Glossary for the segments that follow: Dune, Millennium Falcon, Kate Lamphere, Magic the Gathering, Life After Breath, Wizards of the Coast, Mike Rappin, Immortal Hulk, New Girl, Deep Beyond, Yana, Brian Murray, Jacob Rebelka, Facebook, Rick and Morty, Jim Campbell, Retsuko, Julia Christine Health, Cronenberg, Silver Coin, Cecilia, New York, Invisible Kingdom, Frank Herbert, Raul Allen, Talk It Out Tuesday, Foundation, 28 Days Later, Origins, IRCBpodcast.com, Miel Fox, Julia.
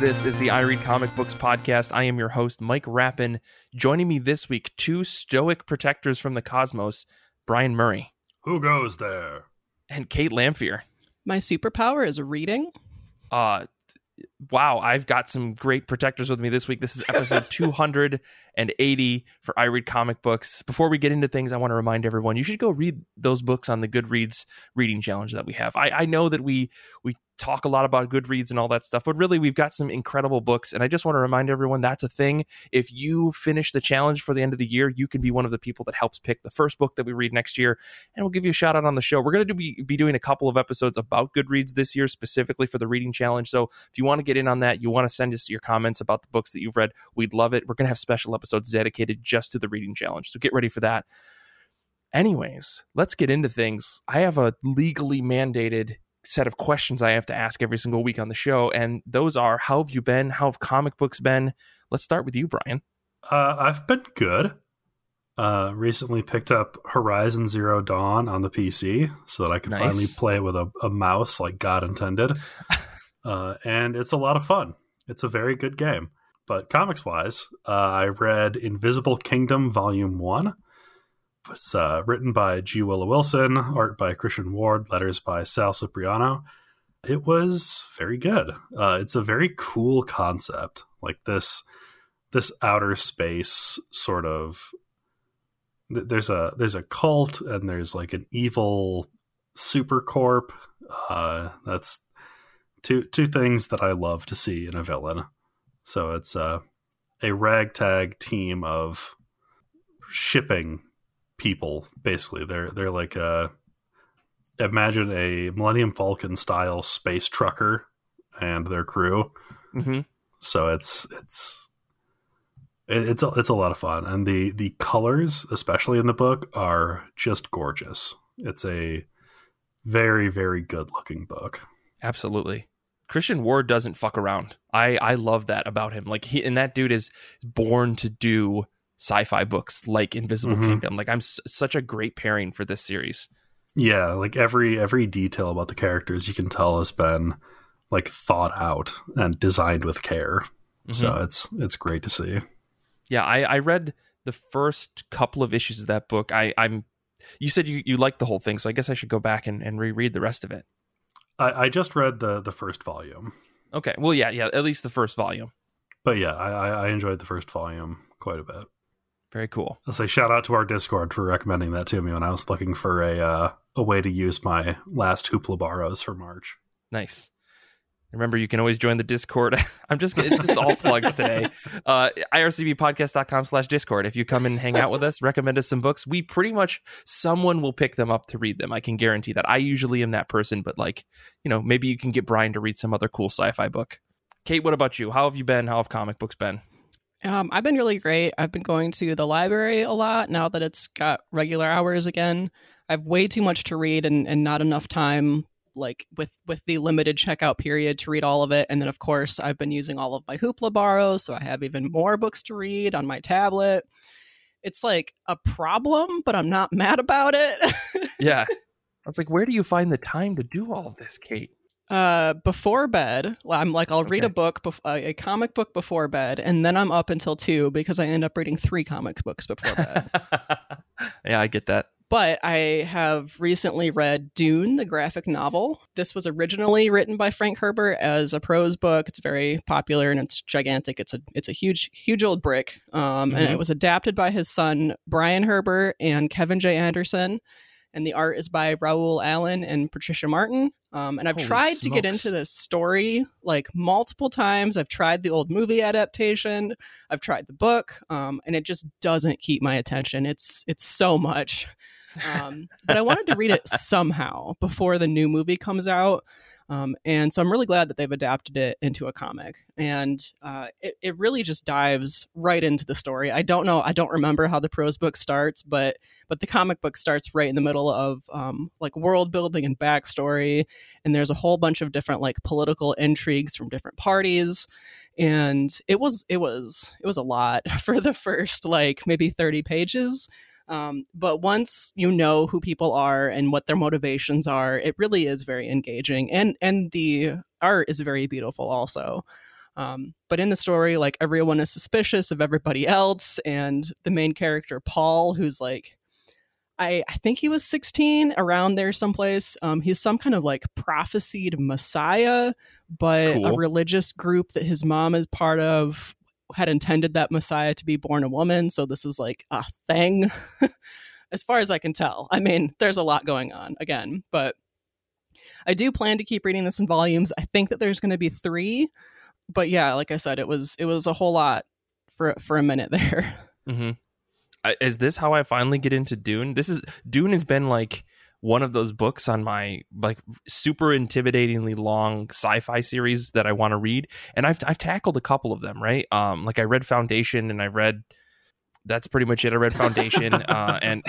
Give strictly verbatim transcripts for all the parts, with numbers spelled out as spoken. This is the iRead Comic Books podcast. I am your host, Mike Rappin. Joining me this week, two stoic protectors from the cosmos, Brian Murray. Who goes there? And Kate Lamphere. My superpower is reading. Uh, wow, I've got some great protectors with me this week. This is episode two hundred eighty for iRead Comic Books. Before we get into things, I want to remind everyone, you should go read those books on the Goodreads reading challenge that we have. I, I know that we we talk a lot about Goodreads and all that stuff, but really we've got some incredible books, and I just want to remind everyone that's a thing. If you finish the challenge for the end of the year, you can be one of the people that helps pick the first book that we read next year, and we'll give you a shout out on the show. We're going to do, be, be doing a couple of episodes about Goodreads this year, specifically for the reading challenge, so if you want to get in on that, you want to send us your comments about the books that you've read, we'd love it. We're going to have special episodes dedicated just to the reading challenge, so get ready for that. Anyways, let's get into things. I have a legally mandated set of questions I have to ask every single week on the show, and those are, how have you been? How have comic books been? Let's start with you, Brian. Uh, I've been good. Uh, recently picked up Horizon Zero Dawn on the P C so that I can nice. finally play it with a, a mouse like God intended. uh, and it's a lot of fun. It's a very good game. But comics-wise, uh, I read Invisible Kingdom Volume one. It's uh, written by G. Willow Wilson, art by Christian Ward, letters by Sal Cipriano. It was very good. Uh, it's a very cool concept, like this this outer space sort of. Th- there's a there's a cult, and there's like an evil supercorp. Uh, that's two two things that I love to see in a villain. So it's uh, a ragtag team of shipping people, basically. They're they're like a imagine a Millennium Falcon style space trucker and their crew. Mm-hmm. So it's it's it's a, it's a lot of fun, and the the colors, especially in the book, are just gorgeous. It's a very, very good looking book. Absolutely. Christian Ward doesn't fuck around. I I love that about him. Like he and that dude is born to do sci-fi books like Invisible mm-hmm. Kingdom. Like I'm s- such a great pairing for this series. Yeah, like every every detail about the characters you can tell has been like thought out and designed with care. Mm-hmm. So it's it's great to see. Yeah, I, I read the first couple of issues of that book. I I'm you said you you liked the whole thing, so I guess I should go back and, and reread the rest of it. I, I just read the the first volume. Okay, well yeah yeah at least the first volume. But yeah, I I enjoyed the first volume quite a bit. Very cool. I'll say shout out to our Discord for recommending that to me when I was looking for a uh, a way to use my last Hoopla borrows for March. Nice. Remember, you can always join the Discord. I'm just getting it's just all plugs today. Uh, I R C B podcast dot com slash Discord. If you come and hang out with us, recommend us some books. We pretty much, someone will pick them up to read them. I can guarantee that. I usually am that person, but like, you know, maybe you can get Brian to read some other cool sci-fi book. Kate, what about you? How have you been? How have comic books been? Um, I've been really great. I've been going to the library a lot now that it's got regular hours again. I have way too much to read and, and not enough time, like with, with the limited checkout period, to read all of it. And then, of course, I've been using all of my Hoopla borrows, so I have even more books to read on my tablet. It's like a problem, but I'm not mad about it. Yeah. I was like, where do you find the time to do all of this, Kate? Uh, before bed, I'm like, I'll okay. read a book, bef- a comic book before bed, and then I'm up until two because I end up reading three comic books before bed. Yeah, I get that. But I have recently read Dune, the graphic novel. This was originally written by Frank Herbert as a prose book. It's very popular and it's gigantic. It's a it's a huge, huge old brick. Um, mm-hmm. And it was adapted by his son, Brian Herbert, and Kevin J Anderson. And the art is by Raul Allen and Patricia Martin. Um, and I've Holy tried smokes. to get into this story like multiple times. I've tried the old movie adaptation. I've tried the book, um, and it just doesn't keep my attention. It's it's so much. Um, but I wanted to read it somehow before the new movie comes out. Um, and so I'm really glad that they've adapted it into a comic, and uh, it, it really just dives right into the story. I don't know. I don't remember how the prose book starts, but but the comic book starts right in the middle of um, like world building and backstory. And there's a whole bunch of different like political intrigues from different parties. And it was it was it was a lot for the first like maybe thirty pages. Um, but once you know who people are and what their motivations are, it really is very engaging. And and the art is very beautiful also. Um, but in the story, like, everyone is suspicious of everybody else. And the main character, Paul, who's like, I, I think he was sixteen, around there someplace. Um, he's some kind of like prophesied messiah, but cool. a religious group that his mom is part of had intended that messiah to be born a woman. So this is like a thing, as far as I can tell. I mean, there's a lot going on again, but I do plan to keep reading this in volumes. I think that there's going to be three. But yeah, like I said, it was it was a whole lot for for a minute there. Mm-hmm. I, is this how I finally get into Dune? This is Dune has been like one of those books on my like super intimidatingly long sci-fi series that I want to read, and I've I've tackled a couple of them. Right, um, like I read Foundation, and I read that's pretty much it. I read Foundation, uh, and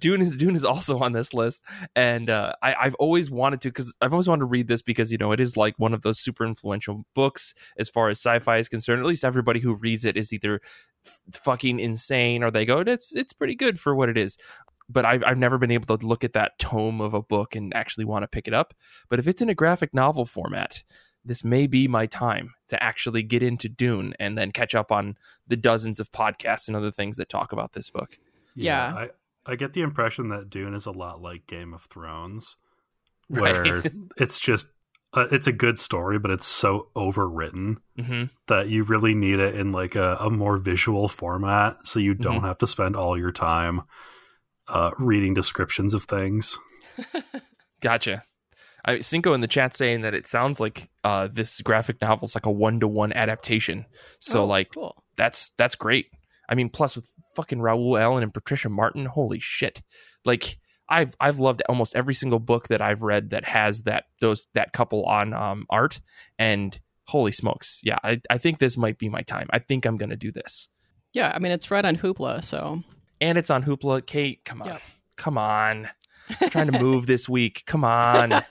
Dune is Dune is also on this list, and uh, I, I've always wanted to because I've always wanted to read this because you know it is like one of those super influential books as far as sci-fi is concerned. At least everybody who reads it is either fucking insane or they go it's it's pretty good for what it is, but I've, I've never been able to look at that tome of a book and actually want to pick it up. But if it's in a graphic novel format, this may be my time to actually get into Dune and then catch up on the dozens of podcasts and other things that talk about this book. Yeah, yeah. I, I get the impression that Dune is a lot like Game of Thrones, where right? it's just Uh, it's a good story, but it's so overwritten mm-hmm. that you really need it in like a, a more visual format, so you don't mm-hmm. have to spend all your time uh, reading descriptions of things. Gotcha. I, Cinco in the chat saying that it sounds like uh, this graphic novel is like a one-to-one adaptation. So oh, like cool. that's that's great. I mean, plus with fucking Raul Allen and Patricia Martin, holy shit! Like. I've I've loved almost every single book that I've read that has that those that couple on um, art, and holy smokes. Yeah, I, I think this might be my time. I think I'm going to do this. Yeah, I mean, it's right on Hoopla, so. And it's on Hoopla. Kate, come on. Yep. Come on. I'm trying to move this week. Come on.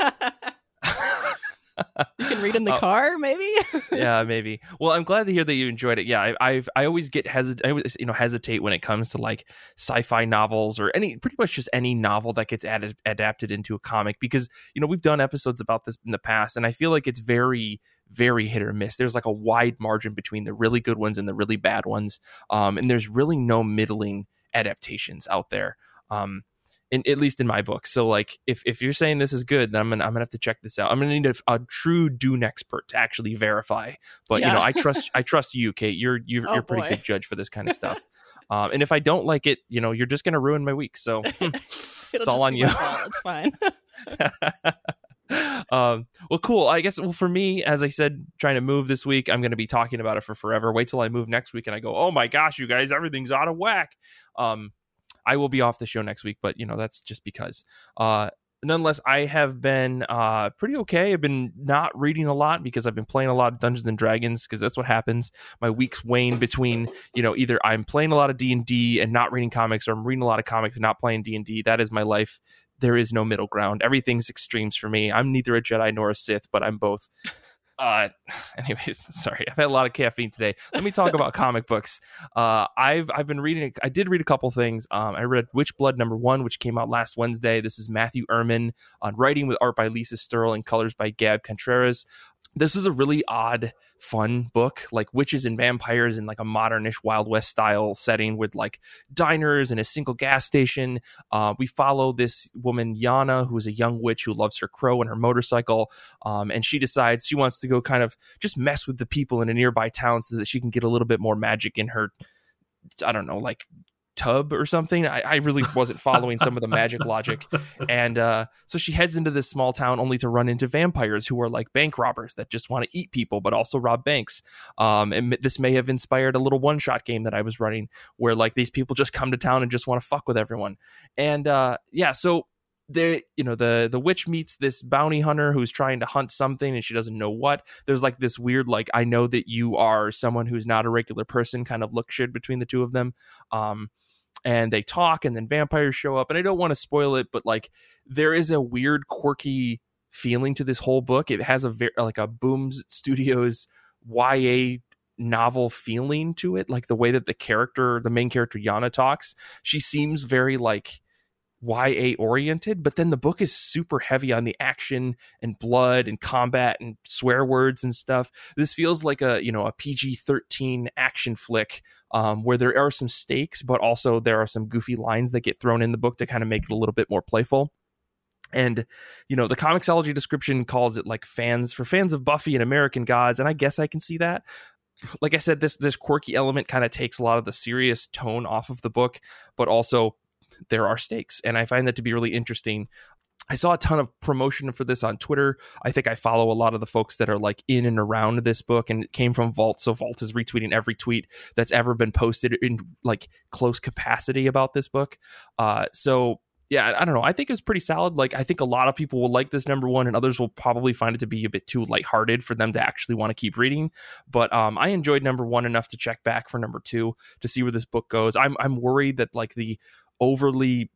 You can read in the uh, car, maybe. Yeah, maybe. Well, I'm glad to hear that you enjoyed it. Yeah, I, I've I always get hesitate, I always, you know, hesitate when it comes to like sci-fi novels or any pretty much just any novel that gets added adapted into a comic because you know we've done episodes about this in the past, and I feel like it's very very hit or miss. There's like a wide margin between the really good ones and the really bad ones, um, and there's really no middling adaptations out there. Um, In, at least in my book. So like if, if you're saying this is good, then I'm gonna I'm gonna have to check this out. I'm gonna need a, a true Dune expert to actually verify. But yeah. you know, I trust I trust you, Kate. You're you're, oh, you're a pretty boy. good judge for this kind of stuff. um, and if I don't like it, you know, you're just gonna ruin my week. So it's all on you. It's fine. um well cool I guess well for me, as I said, trying to move this week, I'm going to be talking about it for forever. Wait till I move next week and I go, oh my gosh, you guys, everything's out of whack. Um, I will be off the show next week, but, you know, that's just because. Uh, nonetheless, I have been uh, pretty okay. I've been not reading a lot because I've been playing a lot of Dungeons and Dragons because that's what happens. My weeks wane between, you know, either I'm playing a lot of D and D and not reading comics, or I'm reading a lot of comics and not playing D and D. That is my life. There is no middle ground. Everything's extremes for me. I'm neither a Jedi nor a Sith, but I'm both. Uh, anyways, sorry, I've had a lot of caffeine today. Let me talk about comic books. Uh, I've I've been reading. I did read a couple things. Um, I read Witchblood number one, which came out last Wednesday. This is Matthew Ehrman on writing with art by Lisa Stirl and colors by Gab Contreras. This is a really odd, fun book, like witches and vampires in like a modernish Wild West style setting with like diners and a single gas station. Uh, we follow this woman, Yana, who is a young witch who loves her crow and her motorcycle. Um, and she decides she wants to go kind of just mess with the people in a nearby town so that she can get a little bit more magic in her, I don't know, like tub or something. I, I really wasn't following some of the magic logic. And uh, so she heads into this small town only to run into vampires who are like bank robbers that just want to eat people, but also rob banks. Um, and this may have inspired a little one-shot game that I was running where like these people just come to town and just want to fuck with everyone. And uh, yeah, so there, you know, the the witch meets this bounty hunter who's trying to hunt something and she doesn't know what. There's like this weird, like, I know that you are someone who's not a regular person kind of look shared between the two of them. Um, and they talk and then vampires show up, and I don't want to spoil it, but like there is a weird, quirky feeling to this whole book. It has a very, like a Boom Studios Y A novel feeling to it. Like the way that the character, the main character Yana talks, she seems very like Y A oriented, but then the book is super heavy on the action and blood and combat and swear words and stuff. This feels like a, you know, a P G thirteen action flick um, where there are some stakes, but also there are some goofy lines that get thrown in the book to kind of make it a little bit more playful. And, you know, the comiXology description calls it like fans for fans of Buffy and American Gods. And I guess I can see that. Like I said, this this quirky element kind of takes a lot of the serious tone off of the book, but also there are stakes. And I find that to be really interesting. I saw a ton of promotion for this on Twitter. I think I follow a lot of the folks that are like in and around this book, and it came from Vault. So Vault is retweeting every tweet that's ever been posted in like close capacity about this book. Uh, so yeah, I don't know. I think it was pretty solid. Like, I think a lot of people will like this number one, and others will probably find it to be a bit too lighthearted for them to actually want to keep reading. But um, I enjoyed number one enough to check back for number two to see where this book goes. I'm I'm worried that like the overly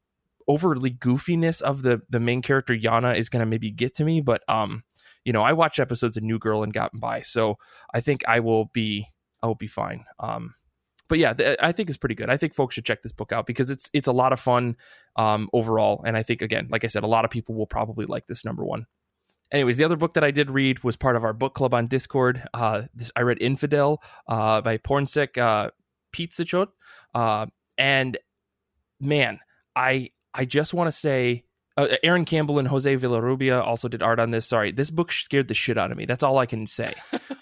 overly goofiness of the the main character Yana is going to maybe get to me. But um, you know, I watched episodes of New Girl and gotten by, so I think I will be I will be fine. Um. But yeah, th- I think it's pretty good. I think folks should check this book out because it's it's a lot of fun um, overall. And I think, again, like I said, a lot of people will probably like this number one. Anyways, the other book that I did read was part of our book club on Discord. Uh, this, I read Infidel uh, by Pornsek uh, Pizzachot. Uh, and man, I I just want to say... Uh, Aaron Campbell and Jose Villarubia also did art on this. Sorry, this book scared the shit out of me. That's all I can say.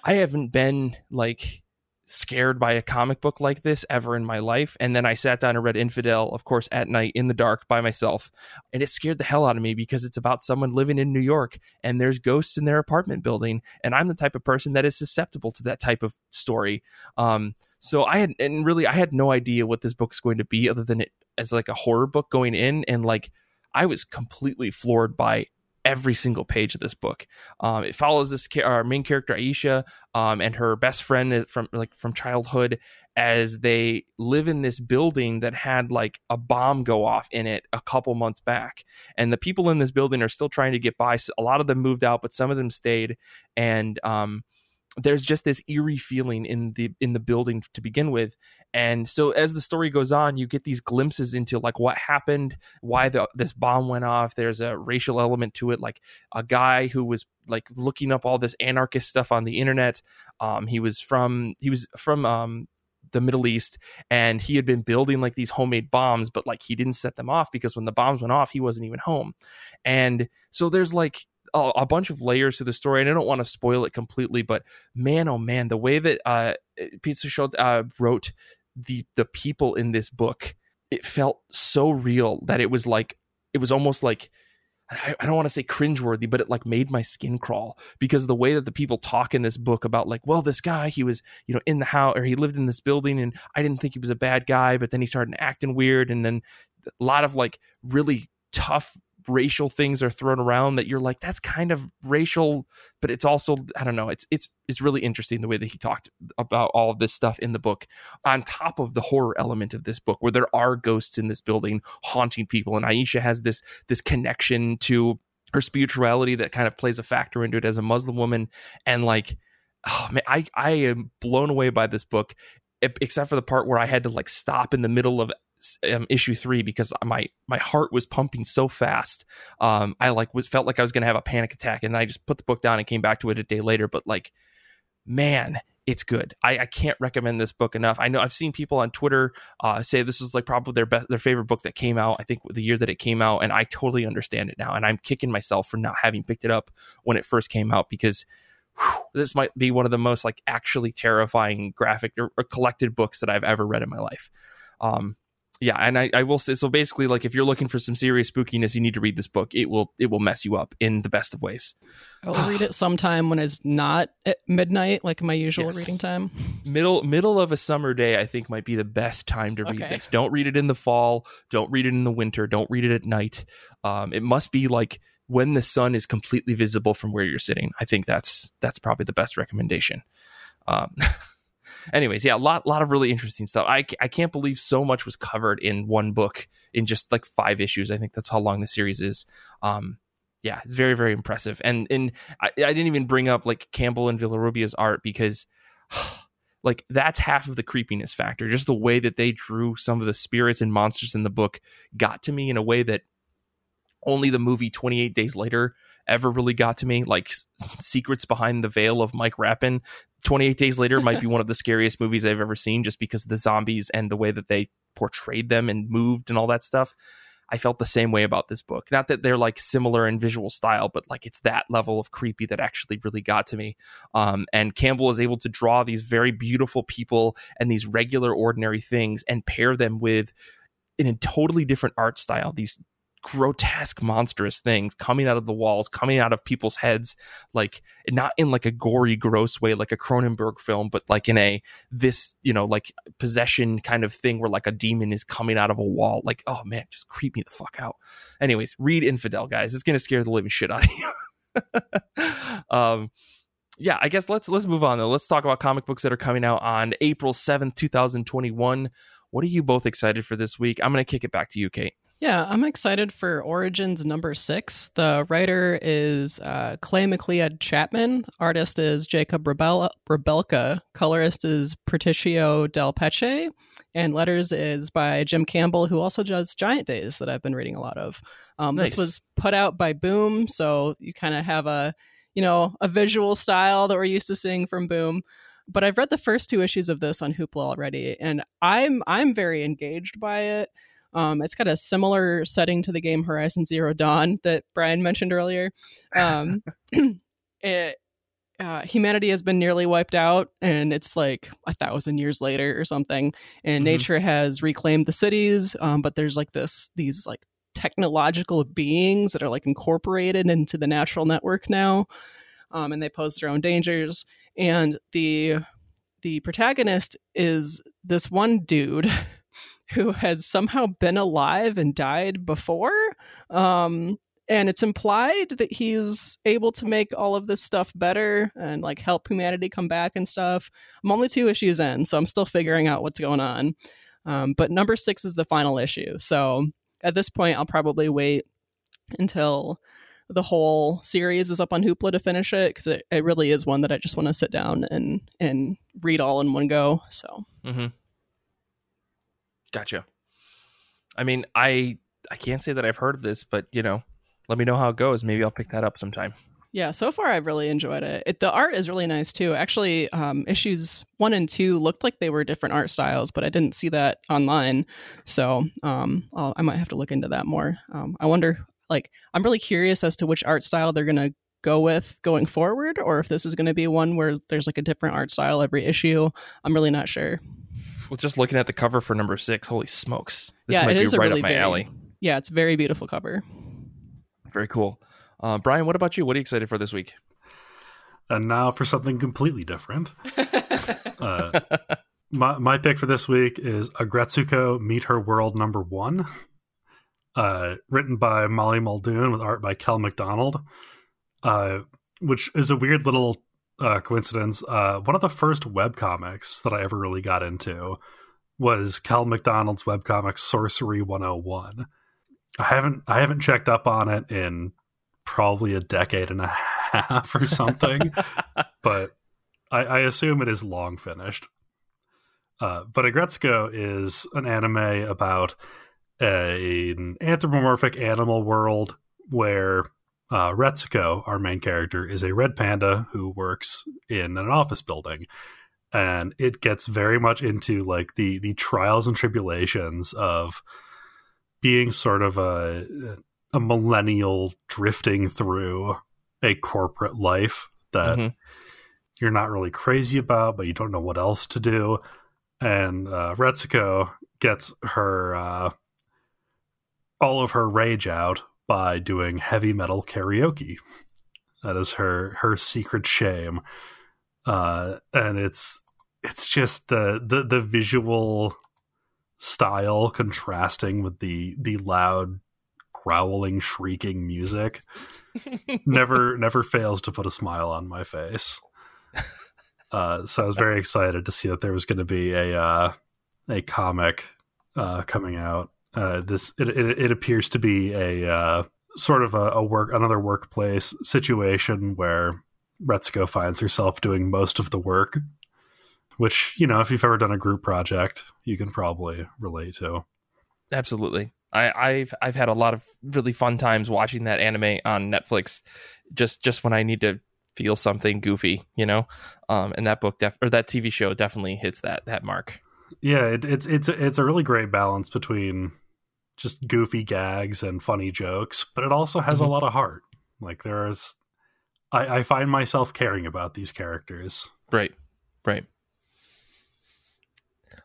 I haven't been like... scared by a comic book like this ever in my life, and then I sat down and read Infidel, of course, at night in the dark by myself, and it scared the hell out of me because it's about someone living in New York and there's ghosts in their apartment building, and I'm the type of person that is susceptible to that type of story. Um, so I had, and really I had no idea what this book's going to be other than it as like a horror book going in, and like I was completely floored by every single page of this book. Um, it follows this ca- our main character Aisha um, and her best friend from like from childhood as they live in this building that had like a bomb go off in it a couple months back. And the people in this building are still trying to get by. A lot of them moved out, but some of them stayed. And um, there's just this eerie feeling in the in the building to begin with. And so as the story goes on, you get these glimpses into like what happened, why the, this bomb went off. There's a racial element to it, like a guy who was like looking up all this anarchist stuff on the internet. Um, he was from he was from um, the Middle East, and he had been building like these homemade bombs, but like he didn't set them off because when the bombs went off, he wasn't even home. And so there's like a bunch of layers to the story, and I don't want to spoil it completely, but man, oh man, the way that uh, Pizzachot uh, wrote the the people in this book, it felt so real that it was like, it was almost like, I, I don't want to say cringeworthy, but it like made my skin crawl because the way that the people talk in this book about like, well, this guy, he was, you know, in the house, or he lived in this building, and I didn't think he was a bad guy, but then he started acting weird, and then a lot of like really tough racial things are thrown around that you're like, that's kind of racial, but it's also, I don't know, it's it's it's really interesting the way that he talked about all of this stuff in the book, on top of the horror element of this book where there are ghosts in this building haunting people, and Aisha has this this connection to her spirituality that kind of plays a factor into it as a Muslim woman. And like, oh man, I I am blown away by this book, except for the part where I had to like stop in the middle of Um, issue three because my my heart was pumping so fast. Um, I like was felt like I was going to have a panic attack, and I just put the book down and came back to it a day later. But like, man, it's good. I, I can't recommend this book enough. I know I've seen people on Twitter uh, say this was like probably their best, their favorite book that came out, I think the year that it came out, and I totally understand it now. And I'm kicking myself for not having picked it up when it first came out because whew, this might be one of the most like actually terrifying graphic or, or collected books that I've ever read in my life. Um, Yeah, and I, I will say, so basically, like, if you're looking for some serious spookiness, you need to read this book. It will it will mess you up in the best of ways. I'll read it sometime when it's not at midnight, like my usual yes. reading time. Middle middle of a summer day, I think, might be the best time to read okay. this. Don't read it in the fall. Don't read it in the winter. Don't read it at night. Um, it must be, like, when the sun is completely visible from where you're sitting. I think that's that's probably the best recommendation. Um Anyways, yeah, a lot, lot of really interesting stuff. I, I can't believe so much was covered in one book in just like five issues. I think that's how long the series is. Um, yeah, it's very, very impressive. And and I, I didn't even bring up like Campbell and Villarubia's art because like that's half of the creepiness factor. Just the way that they drew some of the spirits and monsters in the book got to me in a way that only the movie twenty-eight days later ever really got to me, like Secrets Behind the Veil of Mike Rappin. twenty-eight days later might be one of the scariest movies I've ever seen, just because of the zombies and the way that they portrayed them and moved and all that stuff. I felt the same way about this book. Not that they're like similar in visual style, but like it's that level of creepy that actually really got to me. Um, and Campbell is able to draw these very beautiful people and these regular, ordinary things and pair them with, in a totally different art style, these grotesque, monstrous things coming out of the walls, coming out of people's heads, like not in like a gory, gross way, like a Cronenberg film, but like in a this, you know, like possession kind of thing where like a demon is coming out of a wall. Like, oh man, just creep me the fuck out. Anyways, read Infidel, guys. It's gonna scare the living shit out of you. um Yeah, I guess let's let's move on though. Let's talk about comic books that are coming out on April seventh, twenty twenty-one. What are you both excited for this week? I'm gonna kick it back to you, Kate. Yeah, I'm excited for Origins number six. The writer is uh, Clay McLeod Chapman. Artist is Jacob Rebel- Rebelka. Colorist is Patricio Del Peche. And letters is by Jim Campbell, who also does Giant Days that I've been reading a lot of. Um, nice. This was put out by Boom, so you kind of have a, you know, a visual style that we're used to seeing from Boom. But I've read the first two issues of this on Hoopla already, and I'm I'm very engaged by it. Um, it's got a similar setting to the game Horizon Zero Dawn that Brian mentioned earlier. Um, it, uh, humanity has been nearly wiped out, and it's like a thousand years later or something. And mm-hmm. nature has reclaimed the cities, um, but there's like this these like technological beings that are like incorporated into the natural network now, um, and they pose their own dangers. And the the protagonist is this one dude. who has somehow been alive and died before. Um, and it's implied that he's able to make all of this stuff better and like help humanity come back and stuff. I'm only two issues in, so I'm still figuring out what's going on. Um, but number six is the final issue. So at this point, I'll probably wait until the whole series is up on Hoopla to finish it, because it, it really is one that I just want to sit down and, and read all in one go. So. Mm-hmm. Gotcha. I mean, I I can't say that I've heard of this, but, you know, let me know how it goes. Maybe I'll pick that up sometime. Yeah, so far I've really enjoyed it. It the art is really nice, too. Actually, um, issues one and two looked like they were different art styles, but I didn't see that online. So um, I'll, I might have to look into that more. Um, I wonder, like, I'm really curious as to which art style they're going to go with going forward, or if this is going to be one where there's like a different art style every issue. I'm really not sure. Well, just looking at the cover for number six, holy smokes. This yeah, might be right really up my big, alley. Yeah, it's a very beautiful cover. Very cool. Uh, Brian, what about you? What are you excited for this week? And now for something completely different. uh, my my pick for this week is A Retsuko Meet Her World number one, uh, written by Molly Muldoon with art by Kel MacDonald, uh, which is a weird little... Uh, coincidence. Uh, one of the first webcomics that I ever really got into was Kel MacDonald's webcomic Sorcery one oh one. I haven't I haven't checked up on it in probably a decade and a half or something, but I, I assume it is long finished. Uh, but Agretsuko is an anime about a, an anthropomorphic animal world where Uh, Retsuko, our main character, is a red panda who works in an office building, and it gets very much into like the the trials and tribulations of being sort of a a millennial drifting through a corporate life that mm-hmm. you're not really crazy about, but you don't know what else to do. And uh, Retsuko gets her uh, all of her rage out by doing heavy metal karaoke. That is her her secret shame, uh, and it's it's just the, the the visual style contrasting with the the loud, growling, shrieking music never never fails to put a smile on my face. Uh, so I was very excited to see that there was going to be a uh, a comic uh, coming out. Uh, this it, it it appears to be a uh, sort of a, a work another workplace situation where Retsuko finds herself doing most of the work, which, you know, if you've ever done a group project, you can probably relate to. Absolutely. I, I've I've had a lot of really fun times watching that anime on Netflix, just just when I need to feel something goofy, you know. Um, and that book def- or that T V show definitely hits that that mark. Yeah, it, it's it's it's a really great balance between just goofy gags and funny jokes, but it also has mm-hmm. a lot of heart. Like there is, I, I find myself caring about these characters. Right, right.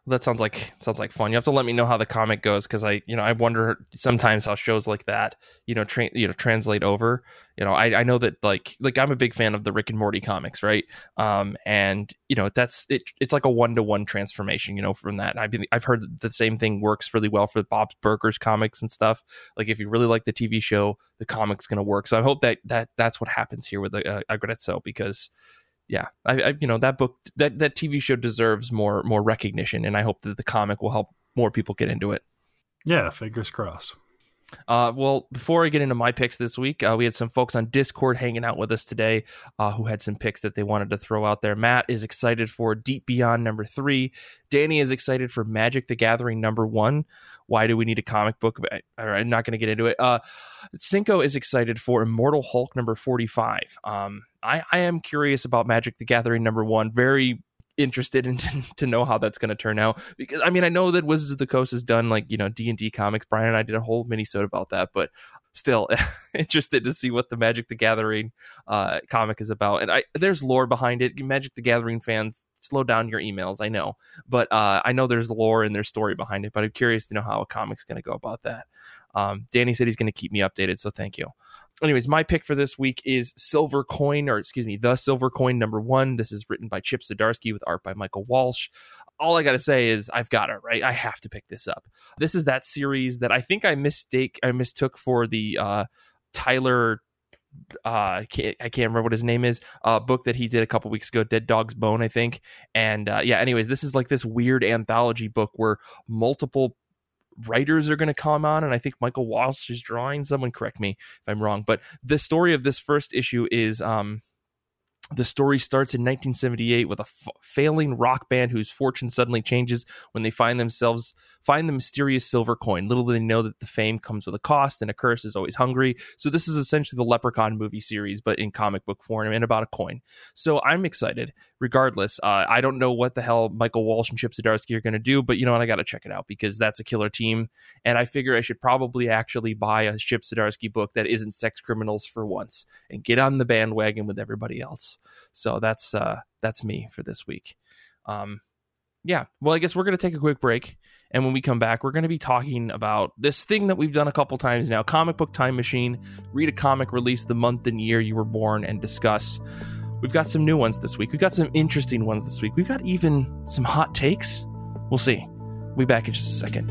That sounds like sounds like fun. You have to let me know how the comic goes, because I, you know, I wonder sometimes how shows like that, you know, tra- you know, translate over. You know, I, I know that like like I'm a big fan of the Rick and Morty comics, right? Um, and you know, that's it. It's like a one to one transformation, you know, from that. I've been, I've heard that the same thing works really well for Bob Burger's comics and stuff. Like if you really like the T V show, the comic's gonna work. So I hope that that that's what happens here with uh, Agretzo, because. Yeah, I, I you know, that book, that, that T V show deserves more more recognition, and I hope that the comic will help more people get into it. Yeah, fingers crossed. Uh, well, before I get into my picks this week, uh, we had some folks on Discord hanging out with us today uh, who had some picks that they wanted to throw out there. Matt is excited for Deep Beyond number three. Danny is excited for Magic the Gathering number one. Why do we need a comic book? I, I'm not going to get into it. Uh, Cinco is excited for Immortal Hulk number forty-five. Um, I, I am curious about Magic the Gathering number one. Very interested in to know how that's going to turn out, because I mean I know that Wizards of the Coast has done, like, you know, D and D comics. Brian and I did a whole minisode about that, but still interested to see what the Magic the Gathering uh comic is about. And I there's lore behind it. Magic the Gathering fans, slow down your emails. I know, but uh I know there's lore and there's story behind it, but I'm curious to know how a comic's going to go about that. Um, Danny said he's going to keep me updated, so thank you. Anyways, my pick for this week is Silver Coin, or excuse me, The Silver Coin number one. This is written by Chip Zdarsky with art by Michael Walsh. All I got to say is I've got it, right? I have to pick this up. This is that series that I think I mistake, I mistook for the uh, Tyler... Uh, I can't, I can't remember what his name is. A uh, book that he did a couple weeks ago, Dead Dog's Bone, I think. And uh, yeah, anyways, this is like this weird anthology book where multiple writers are going to come on, and I think Michael Walsh is drawing. Someone correct me if I'm wrong, but the story of this first issue is um the story starts in nineteen seventy-eight with a f- failing rock band whose fortune suddenly changes when they find themselves find the mysterious silver coin. Little do they know that the fame comes with a cost, and a curse is always hungry. So this is essentially the Leprechaun movie series, but in comic book form and about a coin. So I'm excited. Regardless, uh, I don't know what the hell Michael Walsh and Chip Zdarsky are going to do, but you know what? I got to check it out, because that's a killer team. And I figure I should probably actually buy a Chip Zdarsky book that isn't Sex Criminals for once and get on the bandwagon with everybody else. So that's uh that's me for this week. Um yeah, well, I guess we're going to take a quick break, and when we come back, we're going to be talking about this thing that we've done a couple times now, Comic Book Time Machine. Read a comic, release the month and year you were born, and discuss. We've got some new ones this week. We've got some interesting ones this week. We've got even some hot takes. We'll see. We'll be back in just a second.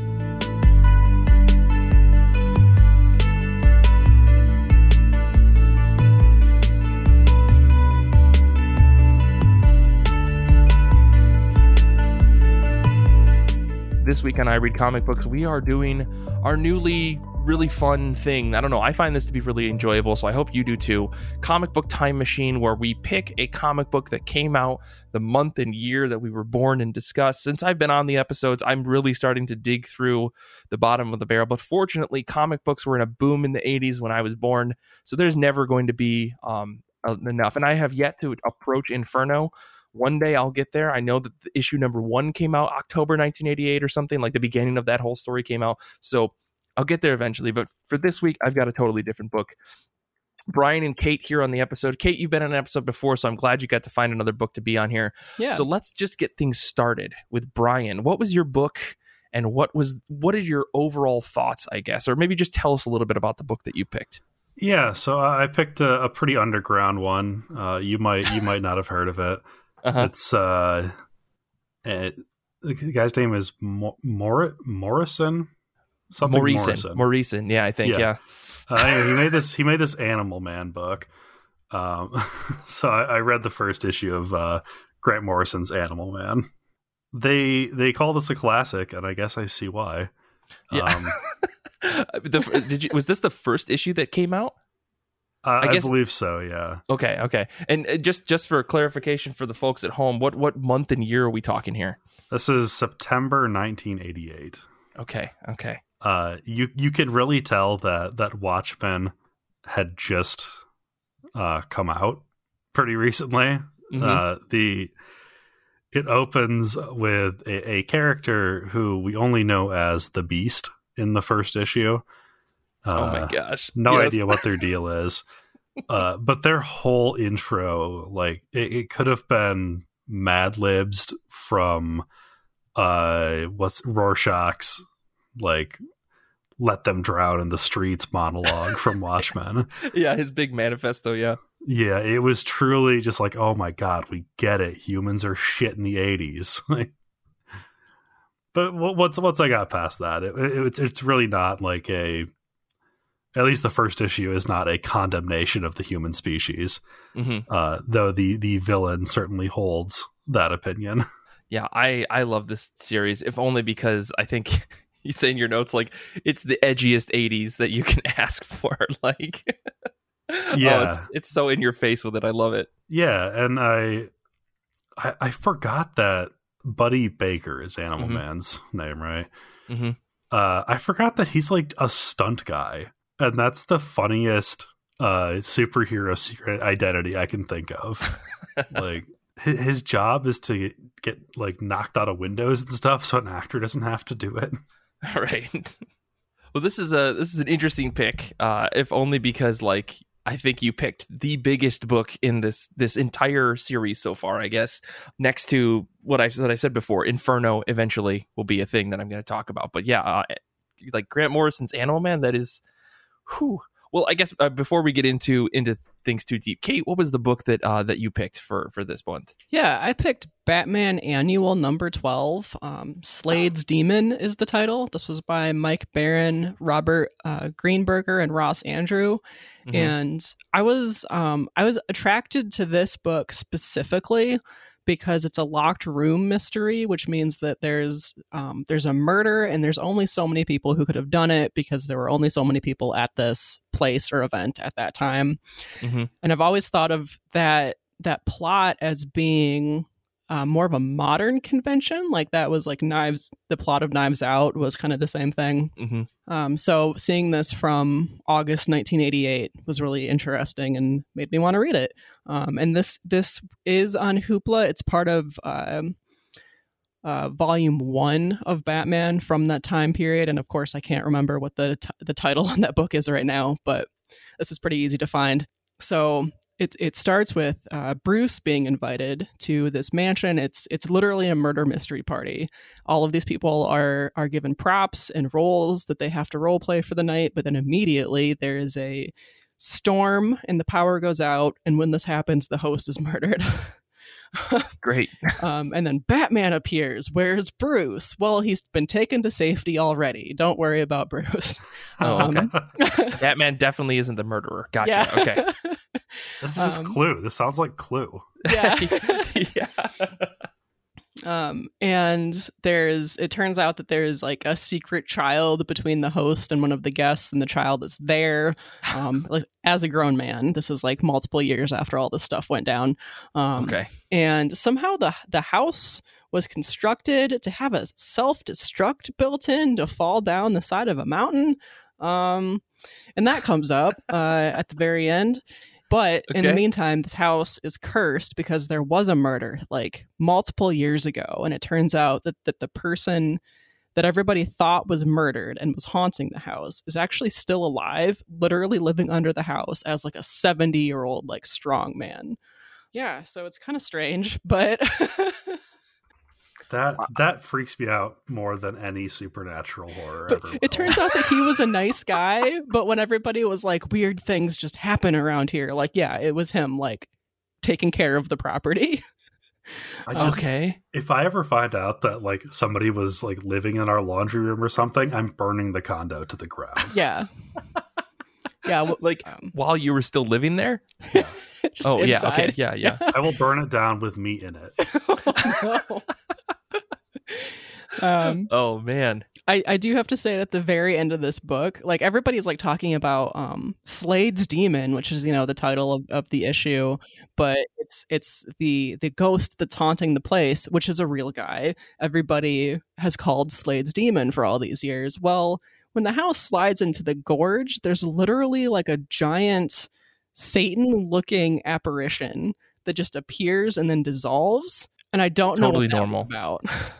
This week on iRead Comic Books, we are doing our newly really fun thing. I don't know. I find this to be really enjoyable, so I hope you do too. Comic Book Time Machine, where we pick a comic book that came out the month and year that we were born and discuss. Since I've been on the episodes, I'm really starting to dig through the bottom of the barrel. But fortunately, comic books were in a boom in the eighties when I was born, so there's never going to be um, enough. And I have yet to approach Inferno. One day I'll get there. I know that the issue number one came out October nineteen eighty-eight or something, like the beginning of that whole story came out. So I'll get there eventually. But for this week, I've got a totally different book. Brian and Kate here on the episode. Kate, you've been on an episode before, so I'm glad you got to find another book to be on here. Yeah. So let's just get things started with Brian. What was your book, and what was what are your overall thoughts, I guess? Or maybe just tell us a little bit about the book that you picked. Yeah, so I picked a, a pretty underground one. Uh, you might you might not have heard of it. Uh-huh. It's uh, it, the guy's name is Mor- Mor- Morrison, something Morrison. Morrison, yeah, I think, yeah. yeah. uh, anyway, he made this. He made this Animal Man book. Um, so I, I read the first issue of uh, Grant Morrison's Animal Man. They they call this a classic, and I guess I see why. Yeah. Um, the, did you, was this the first issue that came out? Uh, I, guess, I believe so, yeah. Okay, okay. And just just for clarification for the folks at home, what, what month and year are we talking here? This is September nineteen eighty-eight. Okay, okay. uh, you you could really tell that that Watchmen had just uh, come out pretty recently. Mm-hmm. Uh, the it opens with a, a character who we only know as the Beast in the first issue. Uh, oh my gosh! No yes. idea what their deal is. Uh, but their whole intro, like it, it could have been Mad Libs from uh, what's Rorschach's like "Let Them Drown in the Streets" monologue from Watchmen. Yeah, his big manifesto. Yeah, yeah, it was truly just like, oh my god, we get it. Humans are shit in the eighties. Like, but once once I got past that, it, it, it's it's really not like a. At least the first issue is not a condemnation of the human species, mm-hmm. uh, though the the villain certainly holds that opinion. Yeah, I, I love this series, if only because I think you say in your notes, like, it's the edgiest eighties that you can ask for. Like, yeah, oh, it's, it's so in your face with it. I love it. Yeah, and I I, I forgot that Buddy Baker is Animal mm-hmm. Man's name, right? Mm-hmm. Uh, I forgot that he's like a stunt guy. And that's the funniest uh, superhero secret identity I can think of. Like his, his job is to get like knocked out of windows and stuff, so an actor doesn't have to do it. All right. Well, this is a this is an interesting pick, uh, if only because like I think you picked the biggest book in this this entire series so far. I guess next to what I what I said before, Inferno eventually will be a thing that I'm going to talk about. But yeah, uh, like Grant Morrison's Animal Man, that is. Whew. Well, I guess uh, before we get into into things too deep, Kate, what was the book that uh, that you picked for, for this month? Yeah, I picked Batman Annual number twelve. Um, Slade's Demon is the title. This was by Mike Baron, Robert uh, Greenberger, and Ross Andrew. Mm-hmm. And I was um, I was attracted to this book specifically because it's a locked room mystery, which means that there's um, there's a murder and there's only so many people who could have done it because there were only so many people at this place or event at that time. Mm-hmm. And I've always thought of that that plot as being uh, more of a modern convention, like that was like Knives. The plot of Knives Out was kind of the same thing. Mm-hmm. Um, so seeing this from August nineteen eighty-eight was really interesting and made me want to read it. Um, and this this is on Hoopla. It's part of uh, uh, volume one of Batman from that time period. And of course, I can't remember what the t- the title on that book is right now, but this is pretty easy to find. So it it starts with uh, Bruce being invited to this mansion. It's it's literally a murder mystery party. All of these people are are given props and roles that they have to role play for the night. But then immediately there is a storm and the power goes out, and when this happens the host is murdered. Great. Um and then Batman appears. Where's Bruce? Well, he's been taken to safety already, don't worry about Bruce. Oh, okay. Um, Batman definitely isn't the murderer. Gotcha. Yeah. Okay. This is just um, Clue. This sounds like Clue. Yeah. Yeah. Um, and there's, it turns out that there's like a secret child between the host and one of the guests, and the child is there, um, like as a grown man. This is like multiple years after all this stuff went down. Um, okay. And somehow the, the house was constructed to have a self-destruct built in to fall down the side of a mountain. Um, and that comes up, uh, at the very end. But okay. In the meantime, this house is cursed because there was a murder like multiple years ago. And it turns out that, that the person that everybody thought was murdered and was haunting the house is actually still alive, literally living under the house as like a seventy year old, like strong man. Yeah. So it's kind of strange, but that that freaks me out more than any supernatural horror but ever. It will. Turns out that he was a nice guy, but when everybody was like, weird things just happen around here, like, yeah, it was him, like, taking care of the property. I just, okay. If I ever find out that, like, somebody was, like, living in our laundry room or something, I'm burning the condo to the ground. Yeah. Yeah. Well, like, um, while you were still living there? Yeah. Just oh, inside. Yeah. Okay. Yeah, yeah. I will burn it down with meat in it. Oh, no. Um, oh man, I, I do have to say that at the very end of this book, like everybody's like talking about um, Slade's Demon, which is, you know, the title of, of the issue, but it's it's the the ghost that's haunting the place, which is a real guy. Everybody has called Slade's Demon for all these years. Well, when the house slides into the gorge, there's literally like a giant Satan-looking apparition that just appears and then dissolves. And I don't totally know what normal. That was about.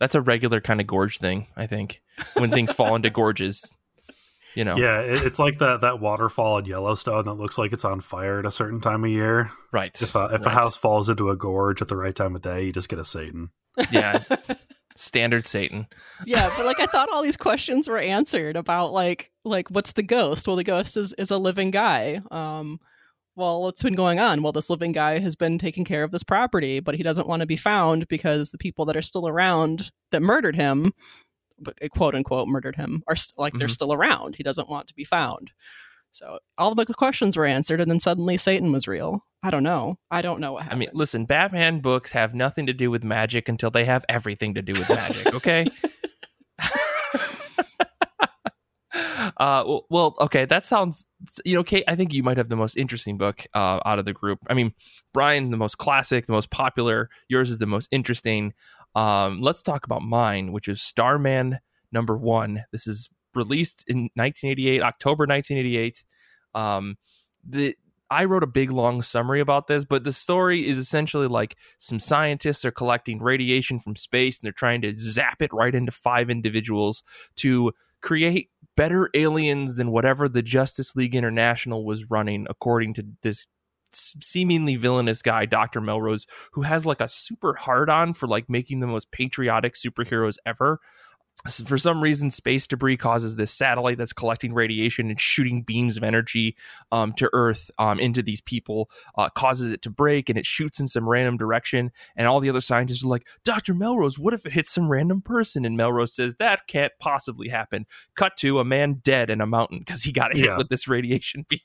That's a regular kind of gorge thing, I think, when things fall into gorges. You know. Yeah, it, it's like that that waterfall in Yellowstone that looks like it's on fire at a certain time of year. Right. If a, if right. a house falls into a gorge at the right time of day, you just get a Satan. Yeah. Standard Satan. Yeah, but like I thought all these questions were answered about like like what's the ghost? Well, the ghost is, is a living guy. Um well, what's been going on? Well, this living guy has been taking care of this property, but he doesn't want to be found because the people that are still around that murdered him, but quote unquote murdered him, are st- like mm-hmm. they're still around. He doesn't want to be found. So all the questions were answered, and then suddenly Satan was real. I don't know. I don't know what happened. I mean, listen, Batman books have nothing to do with magic until they have everything to do with magic, okay? Uh, well, okay, that sounds, you know, Kate, I think you might have the most interesting book uh, out of the group. I mean, Brian, the most classic, the most popular. Yours is the most interesting. Um, let's talk about mine, which is Starman number one. This is released in nineteen eighty-eight, October nineteen eighty-eight. Um, the I wrote a big, long summary about this, but the story is essentially like some scientists are collecting radiation from space, and they're trying to zap it right into five individuals to create better aliens than whatever the Justice League International was running, according to this seemingly villainous guy, Doctor Melrose, who has like a super hard on for like making the most patriotic superheroes ever. For some reason, space debris causes this satellite that's collecting radiation and shooting beams of energy um, to Earth um, into these people, uh, causes it to break, and it shoots in some random direction. And all the other scientists are like, Doctor Melrose, what if it hits some random person? And Melrose says, that can't possibly happen. Cut to a man dead in a mountain because he got hit yeah. with this radiation beam.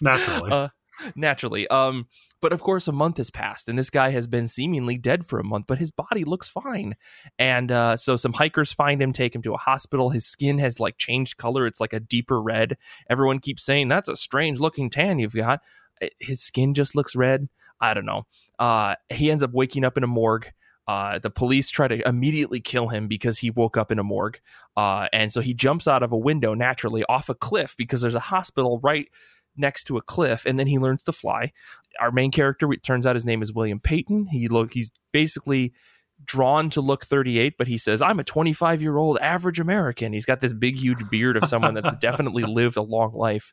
Naturally. Uh, Naturally. Um, but of course, a month has passed, and this guy has been seemingly dead for a month, but his body looks fine. And uh, so some hikers find him, take him to a hospital. His skin has like changed color. It's like a deeper red. Everyone keeps saying, that's a strange looking tan you've got. His skin just looks red. I don't know. Uh, he ends up waking up in a morgue. Uh, the police try to immediately kill him because he woke up in a morgue. Uh, and so he jumps out of a window, naturally, off a cliff, because there's a hospital right next to a cliff, and then he learns to fly. Our main character, it turns out his name is William Payton. He look he's basically drawn to look thirty-eight, but he says, I'm a twenty-five-year-old average American. He's got this big, huge beard of someone that's definitely lived a long life.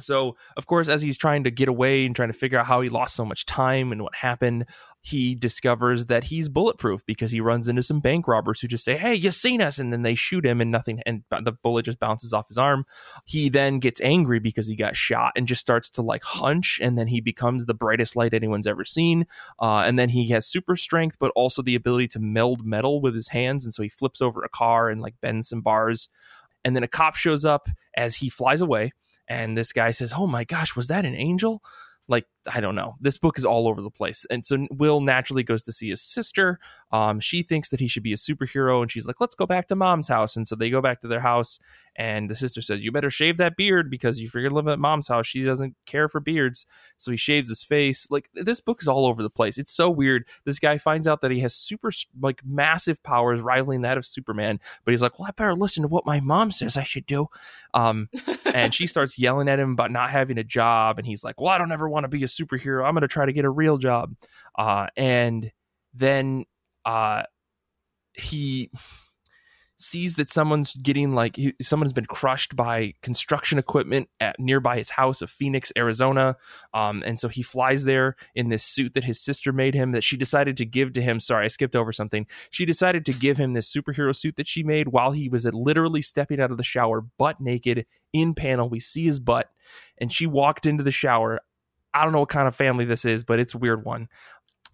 So, of course, as he's trying to get away and trying to figure out how he lost so much time and what happened, he discovers that he's bulletproof because he runs into some bank robbers who just say, hey, you seen us, and then they shoot him, and nothing, and the bullet just bounces off his arm. He then gets angry because he got shot and just starts to like hunch, and then he becomes the brightest light anyone's ever seen, uh, and then he has super strength but also the ability to meld metal with his hands, and so he flips over a car and like bends some bars. And then a cop shows up as he flies away, and this guy says, oh my gosh, was that an angel? Like, I don't know, this book is all over the place. And so Will naturally goes to see his sister. Um she thinks that he should be a superhero, and she's like, let's go back to mom's house. And so they go back to their house, and the sister says, you better shave that beard because you figured living at mom's house, she doesn't care for beards. So he shaves his face. Like, this book is all over the place. It's so weird. This guy finds out that he has super like massive powers rivaling that of Superman, but he's like, well, I better listen to what my mom says I should do. Um and she starts yelling at him about not having a job, and he's like, well, I don't ever want to be a superhero. I'm going to try to get a real job. Uh, and then uh, he sees that someone's getting like he, someone's been crushed by construction equipment at nearby his house of Phoenix, Arizona. Um, and so he flies there in this suit that his sister made him, that she decided to give to him. Sorry, I skipped over something. She decided to give him this superhero suit that she made while he was literally stepping out of the shower, butt naked in panel. We see his butt, and she walked into the shower. I don't know what kind of family this is, but it's a weird one.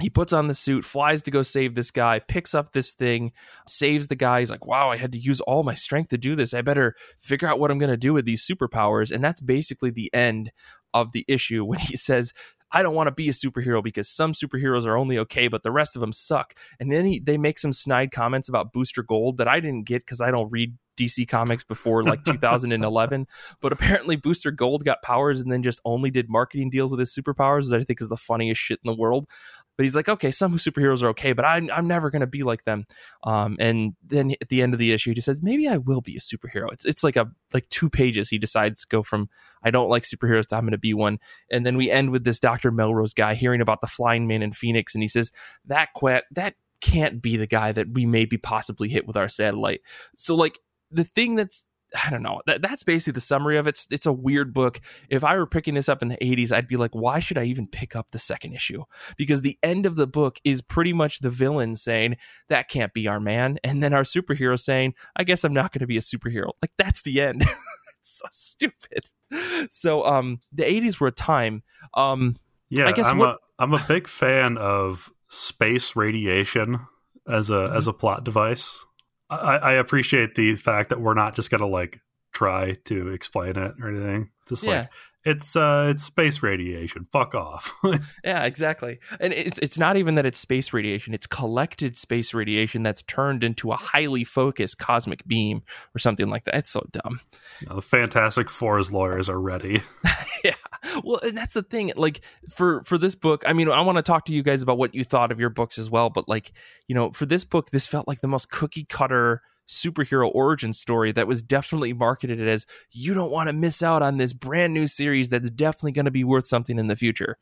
He puts on the suit, flies to go save this guy, picks up this thing, saves the guy. He's like, wow, I had to use all my strength to do this. I better figure out what I'm going to do with these superpowers. And that's basically the end of the issue when he says, I don't want to be a superhero because some superheroes are only okay, but the rest of them suck. And then he, they make some snide comments about Booster Gold that I didn't get because I don't read D C Comics before like two thousand eleven, but apparently Booster Gold got powers and then just only did marketing deals with his superpowers, which I think is the funniest shit in the world. But he's like, okay, some superheroes are okay, but I'm, I'm never going to be like them. Um, and then at the end of the issue, he just says, maybe I will be a superhero. It's it's like a like two pages. He decides to go from I don't like superheroes to I'm going to be one. And then we end with this Doctor Melrose guy hearing about the Flying Man in Phoenix, and he says, that quit, that can't be the guy that we may be possibly hit with our satellite. So like, the thing that's, I don't know, that, that's basically the summary of it. It's, it's a weird book. If I were picking this up in the eighties, I'd be like, why should I even pick up the second issue? Because the end of the book is pretty much the villain saying, that can't be our man. And then our superhero saying, I guess I'm not going to be a superhero. Like, that's the end. It's so stupid. So um, the eighties were a time. Um, yeah, I guess I'm, what... a, I'm a big fan of space radiation as a mm-hmm. as a plot device. I, I appreciate the fact that we're not just gonna like try to explain it or anything. Just yeah. like it's uh, it's space radiation. Fuck off. Yeah, exactly. And it's it's not even that it's space radiation. It's collected space radiation that's turned into a highly focused cosmic beam or something like that. It's so dumb. No, the Fantastic Four's lawyers are ready. Yeah. Well, and that's the thing, like for, for this book, I mean, I want to talk to you guys about what you thought of your books as well. But like, you know, for this book, this felt like the most cookie cutter superhero origin story that was definitely marketed as, you don't want to miss out on this brand new series that's definitely going to be worth something in the future.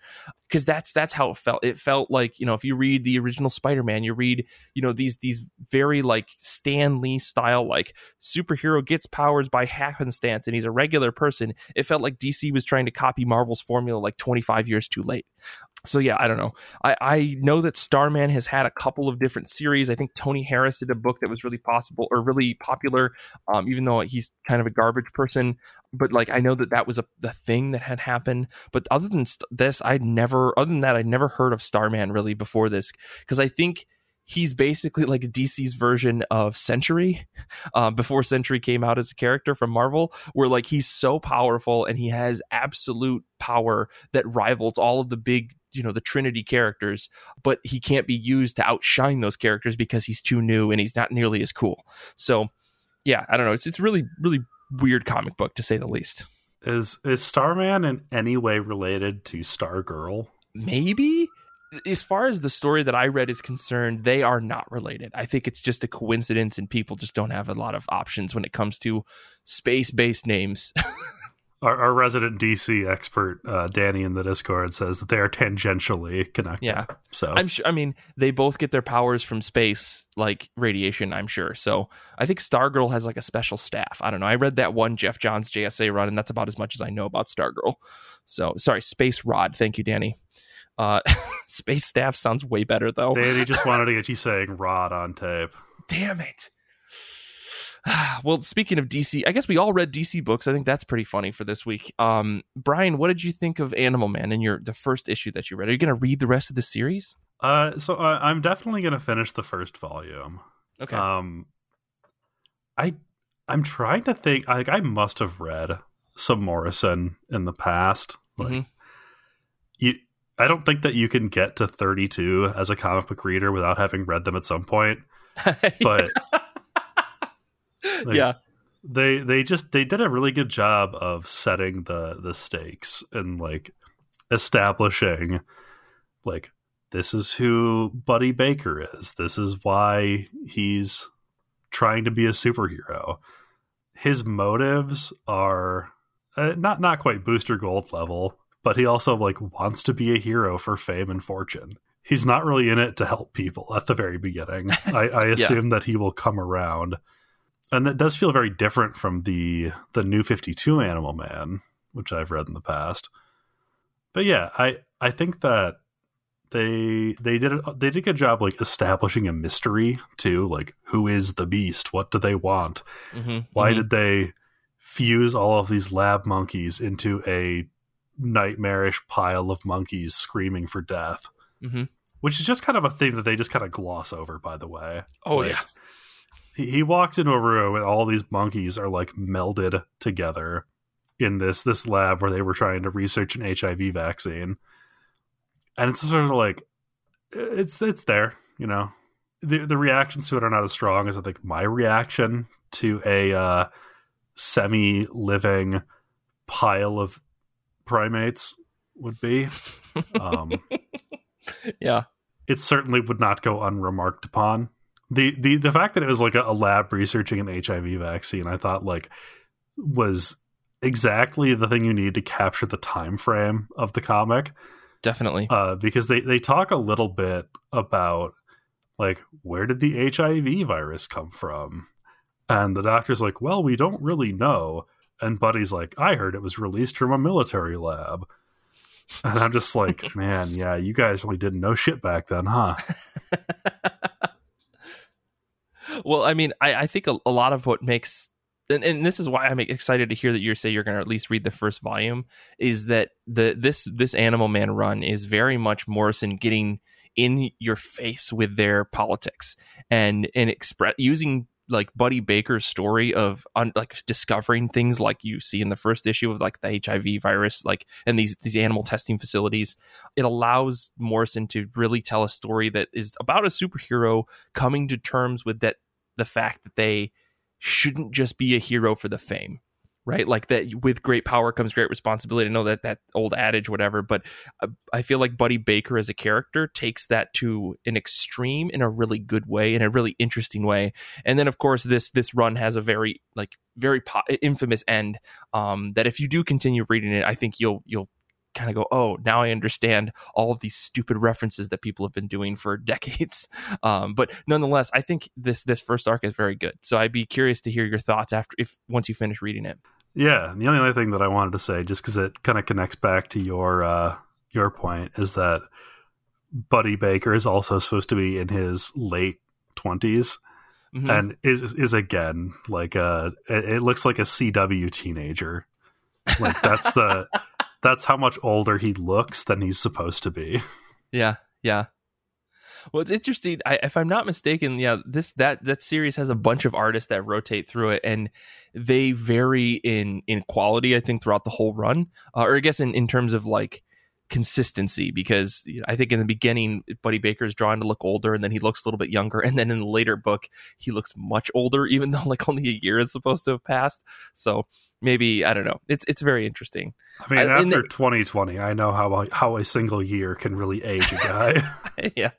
Because that's that's how it felt. It felt like, you know, if you read the original Spider-Man, you read, you know, these these very like Stan Lee style, like superhero gets powers by happenstance and he's a regular person. It felt like D C was trying to copy Marvel's formula like twenty-five years too late. So yeah, I don't know. I, I know that Starman has had a couple of different series. I think Tony Harris did a book that was really possible or really popular, um, even though he's kind of a garbage person. But like, I know that that was a the thing that had happened. But other than st- this, I'd never. Other than that, I'd never heard of Starman really before this, because I think he's basically like D C's version of Century, uh, before Century came out as a character from Marvel, where like he's so powerful and he has absolute power that rivals all of the big, you know, the Trinity characters, but he can't be used to outshine those characters because he's too new and he's not nearly as cool. So yeah, I don't know. It's it's really, really weird comic book, to say the least. Is is Starman in any way related to Stargirl? Maybe? As far as the story that I read is concerned, they are not related. I think it's just a coincidence and people just don't have a lot of options when it comes to space-based names. Our, our resident D C expert, uh, Danny in the Discord, says that they are tangentially connected. Yeah. So I'm sure, I mean, they both get their powers from space, like radiation, I'm sure. So I think Stargirl has like a special staff. I don't know. I read that one Jeff Johns J S A run, and that's about as much as I know about Stargirl. So sorry, Space Rod. Thank you, Danny. Uh, space staff sounds way better, though. Danny just wanted to get you saying Rod on tape. Damn it. Well, speaking of D C, I guess we all read D C books. I think that's pretty funny for this week. Um, Brian, what did you think of Animal Man in your the first issue that you read? Are you going to read the rest of the series? Uh, so uh, I'm definitely going to finish the first volume. Okay. Um, I I'm trying to think. Like, I must have read some Morrison in the past. Like, mm-hmm. you, I don't think that you can get to thirty-two as a comic book reader without having read them at some point. But. Like, yeah, they they just they did a really good job of setting the the stakes and like establishing like this is who Buddy Baker is. This is why he's trying to be a superhero. His motives are uh, not not quite Booster Gold level, but he also like wants to be a hero for fame and fortune. He's not really in it to help people at the very beginning. I, I assume yeah. that he will come around. And that does feel very different from the the New fifty-two Animal Man, which I've read in the past. But yeah, I, I think that they they did a, they did a good job like establishing a mystery too, like who is the beast? What do they want? Mm-hmm. Why mm-hmm. did they fuse all of these lab monkeys into a nightmarish pile of monkeys screaming for death? Mm-hmm. Which is just kind of a thing that they just kind of gloss over, by the way. Oh like, yeah. He walks into a room and all these monkeys are like melded together in this this lab where they were trying to research an H I V vaccine. And it's sort of like, it's it's there, you know. The the reactions to it are not as strong as I think my reaction to a uh, semi-living pile of primates would be. Um, yeah. It certainly would not go unremarked upon. The the the fact that it was like a, a lab researching an H I V vaccine, I thought like was exactly the thing you need to capture the time frame of the comic. Definitely. Uh, because they, they talk a little bit about like, where did the H I V virus come from? And the doctor's like, well, we don't really know. And Buddy's like, I heard it was released from a military lab. And I'm just like, man, yeah, you guys really didn't know shit back then, huh? Well, I mean, I, I think a, a lot of what makes, and, and this is why I'm excited to hear that you say you're going to at least read the first volume, is that the this this Animal Man run is very much Morrison getting in your face with their politics and and express using like Buddy Baker's story of un, like discovering things like you see in the first issue of like the H I V virus, like and these these animal testing facilities. It allows Morrison to really tell a story that is about a superhero coming to terms with that the fact that they shouldn't just be a hero for the fame, right? Like that with great power comes great responsibility. I know that that old adage, whatever, but I feel like Buddy Baker as a character takes that to an extreme in a really good way, in a really interesting way. And then of course this this run has a very like very po- infamous end um that if you do continue reading it, I think you'll you'll kind of go, oh, now I understand all of these stupid references that people have been doing for decades. Um, but nonetheless, I think this this first arc is very good. So I'd be curious to hear your thoughts after, if once you finish reading it. Yeah, the only other thing that I wanted to say, just because it kind of connects back to your uh, your point, is that Buddy Baker is also supposed to be in his late twenties, mm-hmm. and is is again like a it looks like a C W teenager. Like that's the. That's how much older he looks than he's supposed to be. Yeah, yeah. Well, it's interesting. I, if I'm not mistaken, yeah, this that that series has a bunch of artists that rotate through it, and they vary in in quality, I think, throughout the whole run, uh, or I guess in, in terms of like consistency, because I think in the beginning, Buddy Baker is drawn to look older, and then he looks a little bit younger, and then in the later book, he looks much older, even though like only a year is supposed to have passed. So. Maybe, I don't know. It's it's very interesting. I mean, I, after the, twenty twenty, I know how how a single year can really age a guy. Yeah.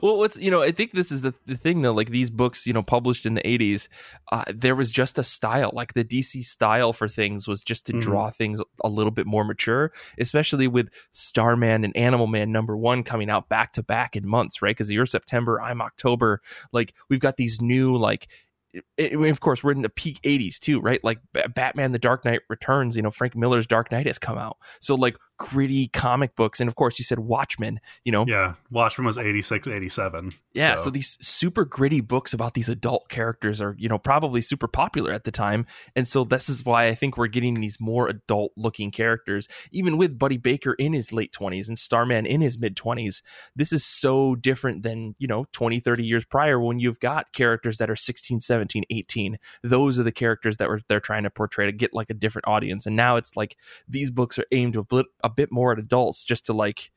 Well, what's, you know, I think this is the, the thing, though. Like, these books, you know, published in the eighties, uh, there was just a style. Like, the D C style for things was just to mm-hmm. draw things a little bit more mature, especially with Starman and Animal Man number one coming out back-to-back in months, right? Because you're September, I'm October. Like, we've got these new, like... It, it, of course, we're in the peak eighties too, right? Like B- Batman, The Dark Knight Returns, you know, Frank Miller's Dark Knight has come out. So like gritty comic books. And of course, you said Watchmen, you know? Yeah, Watchmen was eighty-six, eighty-seven. Yeah, so. so these super gritty books about these adult characters are, you know, probably super popular at the time. And so this is why I think we're getting these more adult looking characters, even with Buddy Baker in his late twenties and Starman in his mid twenties. This is so different than, you know, twenty, thirty years prior when you've got characters that are sixteen, seventeen, eighteen. Those are the characters that were they're trying to portray to get like a different audience. And now it's like these books are aimed a, bl- a bit more at adults, just to like,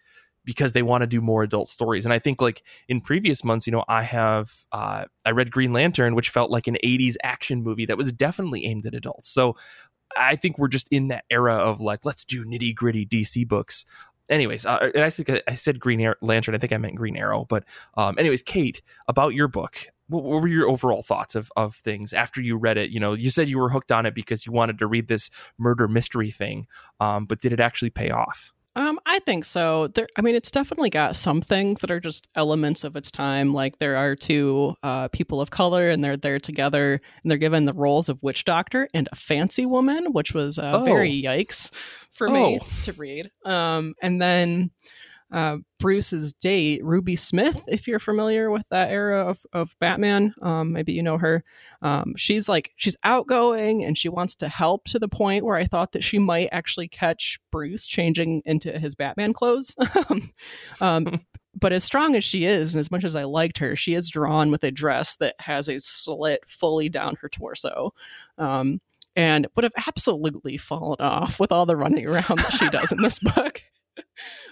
because they want to do more adult stories. And I think like in previous months, you know, I have uh I read Green Lantern, which felt like an eighties action movie that was definitely aimed at adults. So I think we're just in that era of like, let's do nitty gritty D C books. Anyways, uh, and I think I said Green Lantern. I think I meant Green Arrow. But um, anyways, Kate, about your book, what were your overall thoughts of, of things after you read it? You know, you said you were hooked on it because you wanted to read this murder mystery thing. Um, but did it actually pay off? Um, I think so. There, I mean, it's definitely got some things that are just elements of its time. Like there are two uh, people of color, and they're there together, and they're given the roles of witch doctor and a fancy woman, which was uh, oh. very yikes for oh. me to read. Um, and then uh, Bruce's date, Ruby Smith, if you're familiar with that era of, of Batman, um, maybe you know her. Um, she's like she's outgoing and she wants to help, to the point where I thought that she might actually catch Bruce changing into his Batman clothes. um, but as strong as she is, and as much as I liked her, she is drawn with a dress that has a slit fully down her torso. Um, and would have absolutely fallen off with all the running around that she does in this book.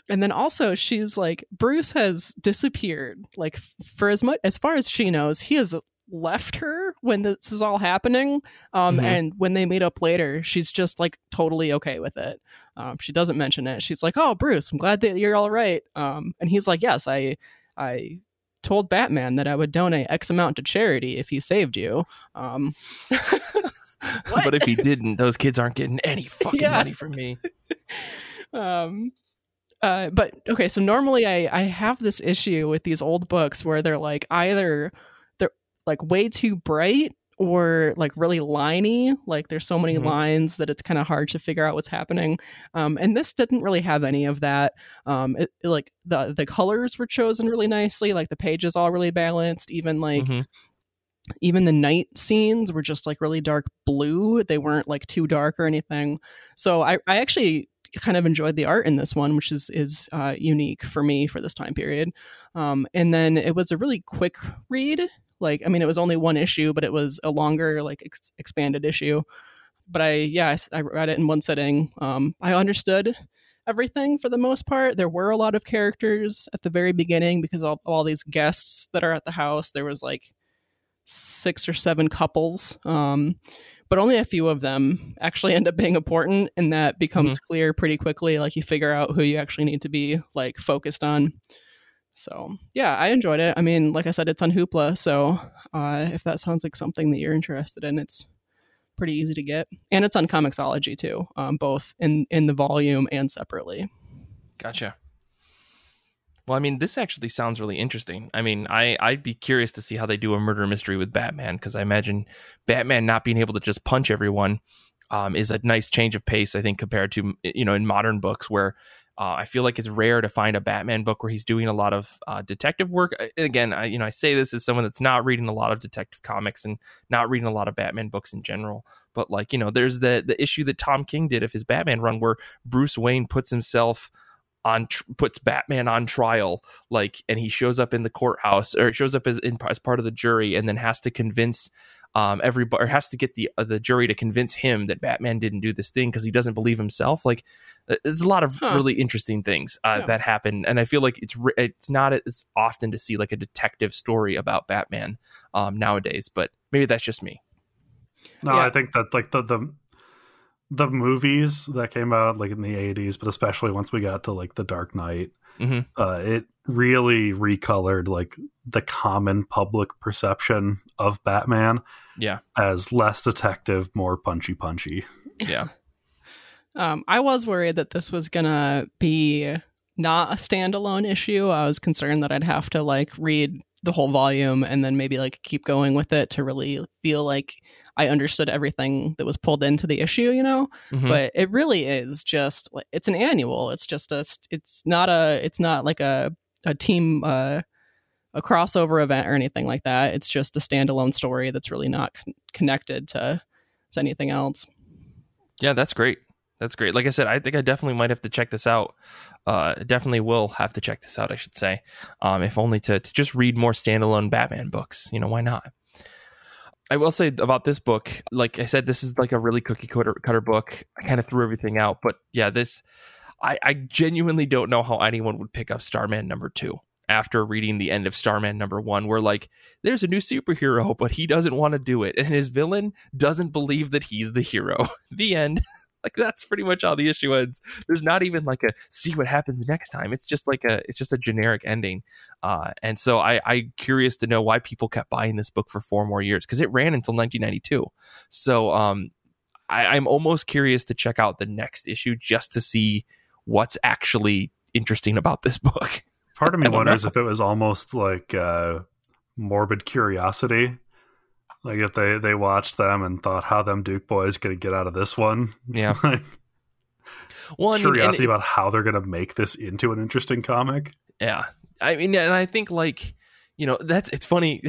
And then also she's like, Bruce has disappeared. Like for as much, as far as she knows, he has left her when this is all happening. Um, mm-hmm. And when they meet up later, she's just like totally okay with it. Um, she doesn't mention it. She's like, "Oh, Bruce, I'm glad that you're all right." Um, and he's like, "Yes, I, I told Batman that I would donate X amount to charity if he saved you." Um, but if he didn't, those kids aren't getting any fucking yeah. money from me. um. Uh, but okay, so normally I, I have this issue with these old books where they're like either they're like way too bright or like really liney, like there's so many mm-hmm. lines that it's kind of hard to figure out what's happening. Um, and this didn't really have any of that. Um, it, it, like the the colors were chosen really nicely, like the pages all really balanced, even like. Mm-hmm. Even the night scenes were just like really dark blue. They weren't like too dark or anything. So I, I actually kind of enjoyed the art in this one, which is, is uh, unique for me for this time period. Um, and then it was a really quick read. Like, I mean, it was only one issue, but it was a longer, like ex- expanded issue. But I, yeah, I, I read it in one sitting. Um, I understood everything for the most part. There were a lot of characters at the very beginning because of all these guests that are at the house. There was like six or seven couples, um, but only a few of them actually end up being important, and that becomes mm-hmm. clear pretty quickly. Like you figure out who you actually need to be like focused on. So yeah, I enjoyed it. I mean, like I said, it's on Hoopla, so uh, if that sounds like something that you're interested in, it's pretty easy to get, and it's on Comixology too, um, both in in the volume and separately. Gotcha. Well, I mean, this actually sounds really interesting. I mean, I, I'd be curious to see how they do a murder mystery with Batman, because I imagine Batman not being able to just punch everyone um, is a nice change of pace, I think, compared to, you know, in modern books where uh, I feel like it's rare to find a Batman book where he's doing a lot of uh, detective work. And again, I, you know, I say this as someone that's not reading a lot of detective comics and not reading a lot of Batman books in general. But like, you know, there's the, the issue that Tom King did of his Batman run where Bruce Wayne puts himself on tr- puts Batman on trial, like, and he shows up in the courthouse or shows up as, in, as part of the jury, and then has to convince um everybody, or has to get the uh, the jury to convince him that Batman didn't do this thing because he doesn't believe himself. Like, there's a lot of huh. really interesting things uh, yeah. that happen, and I feel like it's re- it's not as often to see like a detective story about Batman um nowadays, but maybe that's just me. No, yeah. I think that like the the the movies that came out like in the eighties, but especially once we got to like The Dark Knight, mm-hmm. uh, it really recolored like the common public perception of Batman yeah. as less detective, more punchy punchy. Yeah. um, I was worried that this was going to be not a standalone issue. I was concerned that I'd have to like read the whole volume and then maybe like keep going with it to really feel like I understood everything that was pulled into the issue, you know, mm-hmm. but it really is just like, it's an annual. It's just a, it's not a, it's not like a, a team, uh, a crossover event or anything like that. It's just a standalone story that's really not con- connected to, to anything else. Yeah, that's great. That's great. Like I said, I think I definitely might have to check this out. Uh, definitely will have to check this out, I should say. Um, if only to, to just read more standalone Batman books. You know, why not? I will say about this book, like I said, this is like a really cookie cutter, cutter book. I kind of threw everything out. But yeah, this, I, I genuinely don't know how anyone would pick up Starman number two after reading the end of Starman number one, where like there's a new superhero, but he doesn't want to do it. And his villain doesn't believe that he's the hero. The end. Like, that's pretty much how the issue ends. There's not even like a see what happens next time. It's just like a it's just a generic ending. Uh, and so I, I'm curious to know why people kept buying this book for four more years, because it ran until nineteen ninety-two. So um, I, I'm almost curious to check out the next issue just to see what's actually interesting about this book. Part of me wonders know. if it was almost like uh, morbid curiosity. Like if they, they watched them and thought, how them Duke boys going to get out of this one? Yeah. like, well, I curiosity mean, it, about how they're going to make this into an interesting comic. Yeah. I mean, and I think like, you know, that's, it's funny.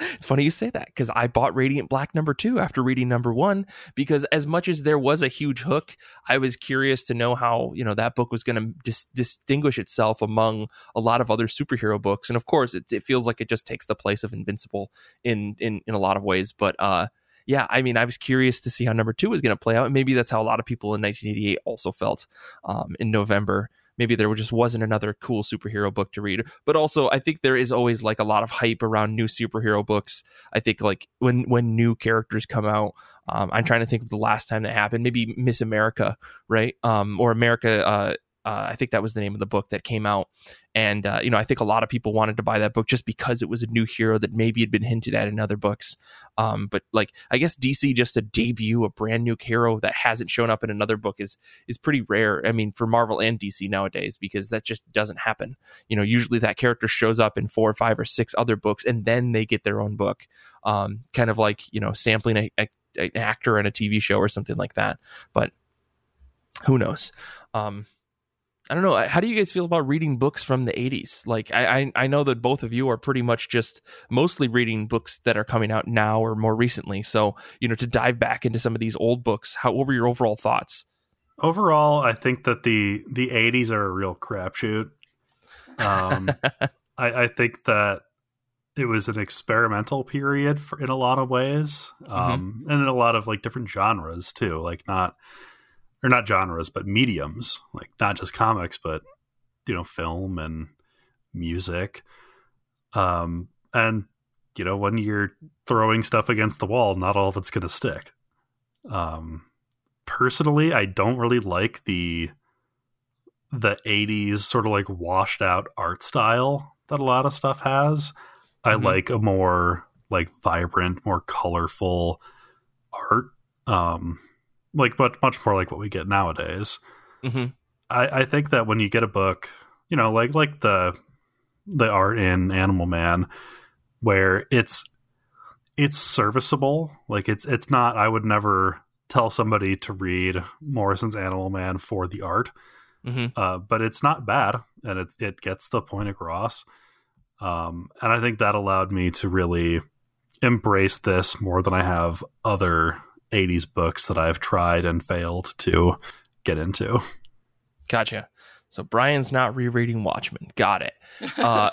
It's funny you say that, because I bought Radiant Black number two after reading number one, because as much as there was a huge hook, I was curious to know how, you know, that book was going to dis- distinguish itself among a lot of other superhero books. And of course, it, it feels like it just takes the place of Invincible in in, in a lot of ways. But uh, yeah, I mean, I was curious to see how number two was going to play out. And maybe that's how a lot of people in nineteen eighty-eight also felt um, in November. maybe there just wasn't another cool superhero book to read. But also, I think there is always like a lot of hype around new superhero books. I think like when when new characters come out, um, I'm trying to think of the last time that happened. Maybe Miss America, right? Um, or America. Uh, Uh, I think that was the name of the book that came out. And, uh, you know, I think a lot of people wanted to buy that book just because it was a new hero that maybe had been hinted at in other books. Um, but like, I guess D C just to debut a brand new hero that hasn't shown up in another book is is pretty rare. I mean, for Marvel and D C nowadays, because that just doesn't happen. You know, usually that character shows up in four or five or six other books and then they get their own book. Um, kind of like, you know, sampling a, a, an actor in a T V show or something like that. But who knows? Um I don't know. How do you guys feel about reading books from the eighties? Like, I, I know that both of you are pretty much just mostly reading books that are coming out now or more recently. So, you know, to dive back into some of these old books, how, what were your overall thoughts? Overall, I think that the, the eighties are a real crapshoot. Um, I, I think that it was an experimental period for, in a lot of ways, um, mm-hmm. and in a lot of like different genres too. Like not. Or not genres, but mediums, like not just comics, but, you know, film and music. Um, and, you know, when you're throwing stuff against the wall, not all of it's going to stick. Um, personally, I don't really like the the eighties sort of like washed out art style that a lot of stuff has. I mm-hmm. like a more like vibrant, more colorful art. Um Like, but much more like what we get nowadays. Mm-hmm. I, I think that when you get a book, you know, like like the the art in Animal Man, where it's it's serviceable. Like it's it's not. I would never tell somebody to read Morrison's Animal Man for the art, mm-hmm. uh, but it's not bad, and it it gets the point across. Um, and I think that allowed me to really embrace this more than I have other eighties books that I've tried and failed to get into. Gotcha. So Brian's not rereading Watchmen. Got it. Uh,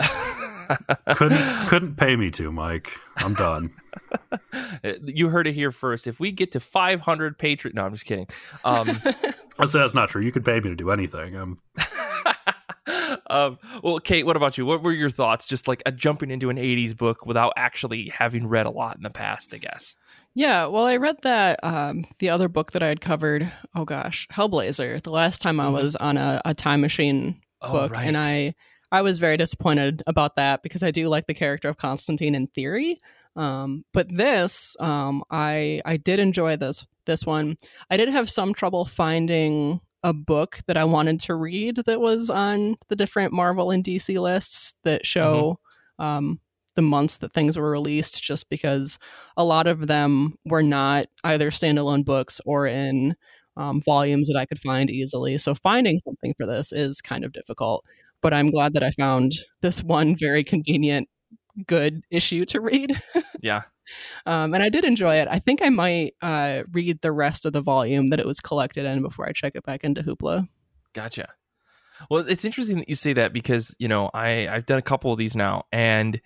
couldn't couldn't pay me to, Mike. I'm done. You heard it here first. If we get to five hundred patrons, no, I'm just kidding. Um, that's, that's not true. You could pay me to do anything. I'm. Um, well, Kate, what about you? What were your thoughts? Just like a jumping into an eighties book without actually having read a lot in the past, I guess. Yeah, well, I read that, um, the other book that I had covered, oh gosh, Hellblazer, the last time I was on a, a Time Machine book, oh, right. and I, I was very disappointed about that because I do like the character of Constantine in theory, um, but this, um, I I did enjoy this, this one. I did have some trouble finding a book that I wanted to read that was on the different Marvel and D C lists that show... Mm-hmm. Um, the months that things were released, just because a lot of them were not either standalone books or in um, volumes that I could find easily. So finding something for this is kind of difficult, but I'm glad that I found this one very convenient, good issue to read. Yeah. Um, and I did enjoy it. I think I might uh, read the rest of the volume that it was collected in before I check it back into Hoopla. Gotcha. Well, it's interesting that you say that because, you know, I, I've done a couple of these now, and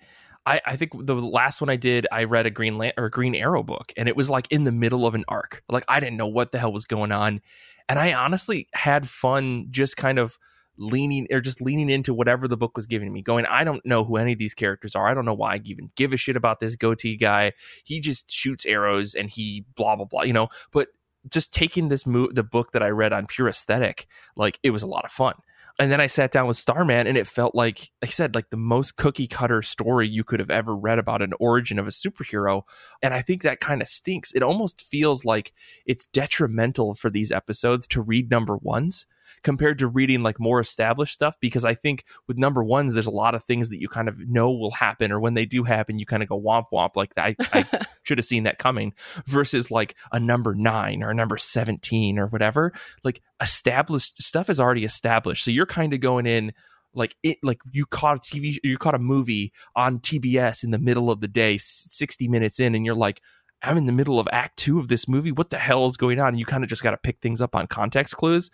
I, I think the last one I did, I read a Green Lan- or a Green Arrow book, and it was like in the middle of an arc. Like I didn't know what the hell was going on, and I honestly had fun just kind of leaning or just leaning into whatever the book was giving me. Going, I don't know who any of these characters are. I don't know why I even give a shit about this goatee guy. He just shoots arrows and he blah blah blah. You know, but just taking this mo- the book that I read on pure aesthetic, like it was a lot of fun. And then I sat down with Starman, and it felt like, like I said, like the most cookie cutter story you could have ever read about an origin of a superhero. And I think that kind of stinks. It almost feels like it's detrimental for these episodes to read number ones compared to reading like more established stuff, because I think with number ones, there's a lot of things that you kind of know will happen, or when they do happen, you kind of go womp womp, like I, I should have seen that coming, versus like a number nine or a number seventeen or whatever. Like established stuff is already established. So you're kind of going in like it, like you caught a T V, you caught a movie on T B S in the middle of the day, sixty minutes in, and you're like, I'm in the middle of act two of this movie. What the hell is going on? And you kind of just got to pick things up on context clues.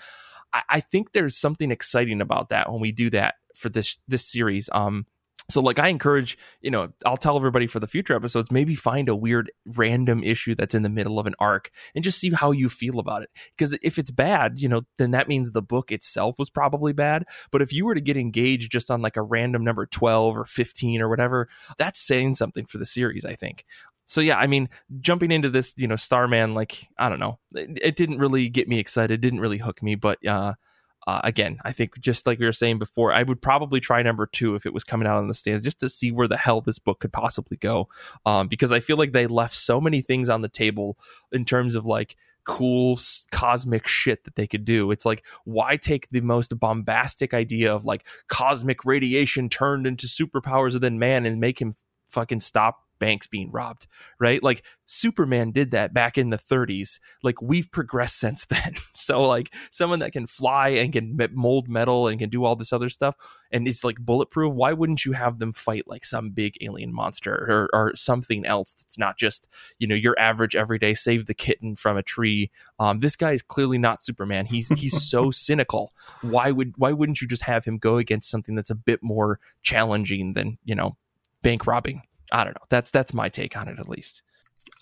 I think there's something exciting about that when we do that for this this series. Um, So, like, I encourage, you know, I'll tell everybody for the future episodes, maybe find a weird random issue that's in the middle of an arc and just see how you feel about it. Because if it's bad, you know, then that means the book itself was probably bad. But if you were to get engaged just on like a random number twelve or fifteen or whatever, that's saying something for the series, I think. So, yeah, I mean, jumping into this, you know, Starman, like, I don't know, it, it didn't really get me excited. It didn't really hook me. But, uh, Uh, again, I think just like we were saying before, I would probably try number two if it was coming out on the stands, just to see where the hell this book could possibly go. Um, because I feel like they left so many things on the table in terms of like cool cosmic shit that they could do. It's like, why take the most bombastic idea of like cosmic radiation turned into superpowers within man and make him fucking stop banks being robbed, right? Like Superman did that back in the thirties. Like, we've progressed since then. So like someone that can fly and can mold metal and can do all this other stuff and is like bulletproof, why wouldn't you have them fight like some big alien monster or, or something else that's not just, you know, your average everyday save the kitten from a tree? Um this guy is clearly not Superman. He's he's so cynical. Why would why wouldn't you just have him go against something that's a bit more challenging than, you know, bank robbing? I don't know. That's that's my take on it, at least.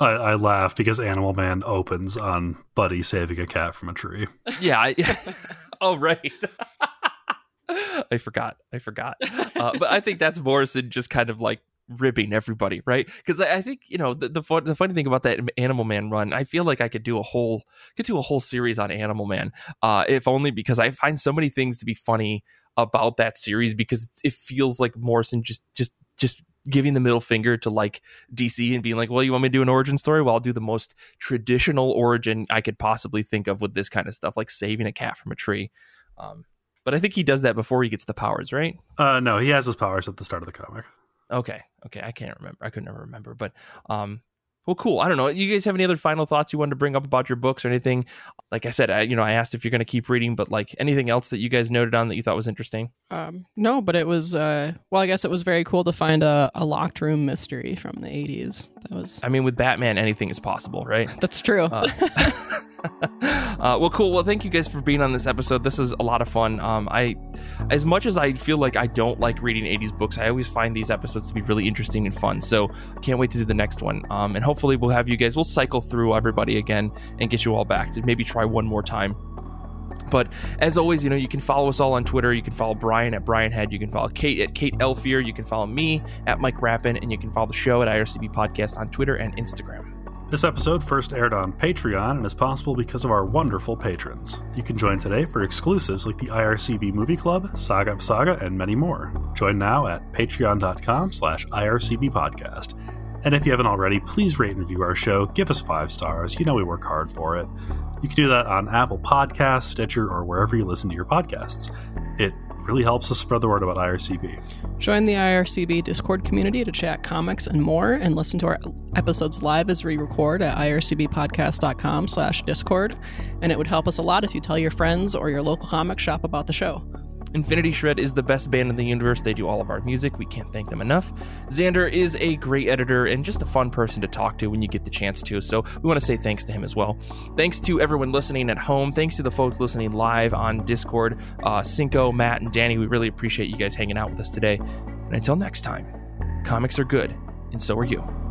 I, I laugh because Animal Man opens on Buddy saving a cat from a tree. Yeah. I, oh, right. I forgot. I forgot. Uh, but I think that's Morrison just kind of like ribbing everybody, right? Because I, I think, you know, the, the the funny thing about that Animal Man run, I feel like I could do a whole could do a whole series on Animal Man, uh, if only because I find so many things to be funny about that series, because it feels like Morrison just just just. giving the middle finger to like D C and being like, well, you want me to do an origin story? Well, I'll do the most traditional origin I could possibly think of with this kind of stuff, like saving a cat from a tree. Um, but I think he does that before he gets the powers, right? Uh, no, he has his powers at the start of the comic. Okay. Okay. I can't remember. I could never remember, but, um, well, cool. I don't know. You guys have any other final thoughts you wanted to bring up about your books or anything? Like I said, I, you know, I asked if you're going to keep reading, but like anything else that you guys noted on that you thought was interesting? Um, no, but it was, uh, well, I guess it was very cool to find a, a locked room mystery from the eighties. That was, I mean, with Batman, anything is possible, right? That's true. Uh, uh, well, cool. Well, thank you guys for being on this episode. This is a lot of fun. Um, I, as much as I feel like I don't like reading eighties books, I always find these episodes to be really interesting and fun. So I can't wait to do the next one. Um, and hopefully Hopefully we'll have you guys, we'll cycle through everybody again and get you all back to maybe try one more time. But as always, you know, you can follow us all on Twitter. You can follow Brian at Brian Head. You can follow Kate at Kate Lamphere. You can follow me at Mike Rappin. And you can follow the show at I R C B Podcast on Twitter and Instagram. This episode first aired on Patreon and is possible because of our wonderful patrons. You can join today for exclusives like the I R C B Movie Club, Saga Up Saga, and many more. Join now at patreon.com slash IRCB Podcast. And if you haven't already, please rate and review our show. Give us five stars. You know we work hard for it. You can do that on Apple Podcasts, Stitcher, or wherever you listen to your podcasts. It really helps us spread the word about I R C B. Join the I R C B Discord community to chat comics and more, and listen to our episodes live as we record at ircbpodcast.com slash Discord. And it would help us a lot if you tell your friends or your local comic shop about the show. Infinity Shred is the best band in the universe. They do all of our music. We can't thank them enough. Xander is a great editor and just a fun person to talk to when you get the chance to. So we want to say thanks to him as well. Thanks to everyone listening at home. Thanks to the folks listening live on Discord. Uh, Cinco, Matt, and Danny, we really appreciate you guys hanging out with us today. And until next time, comics are good, and so are you.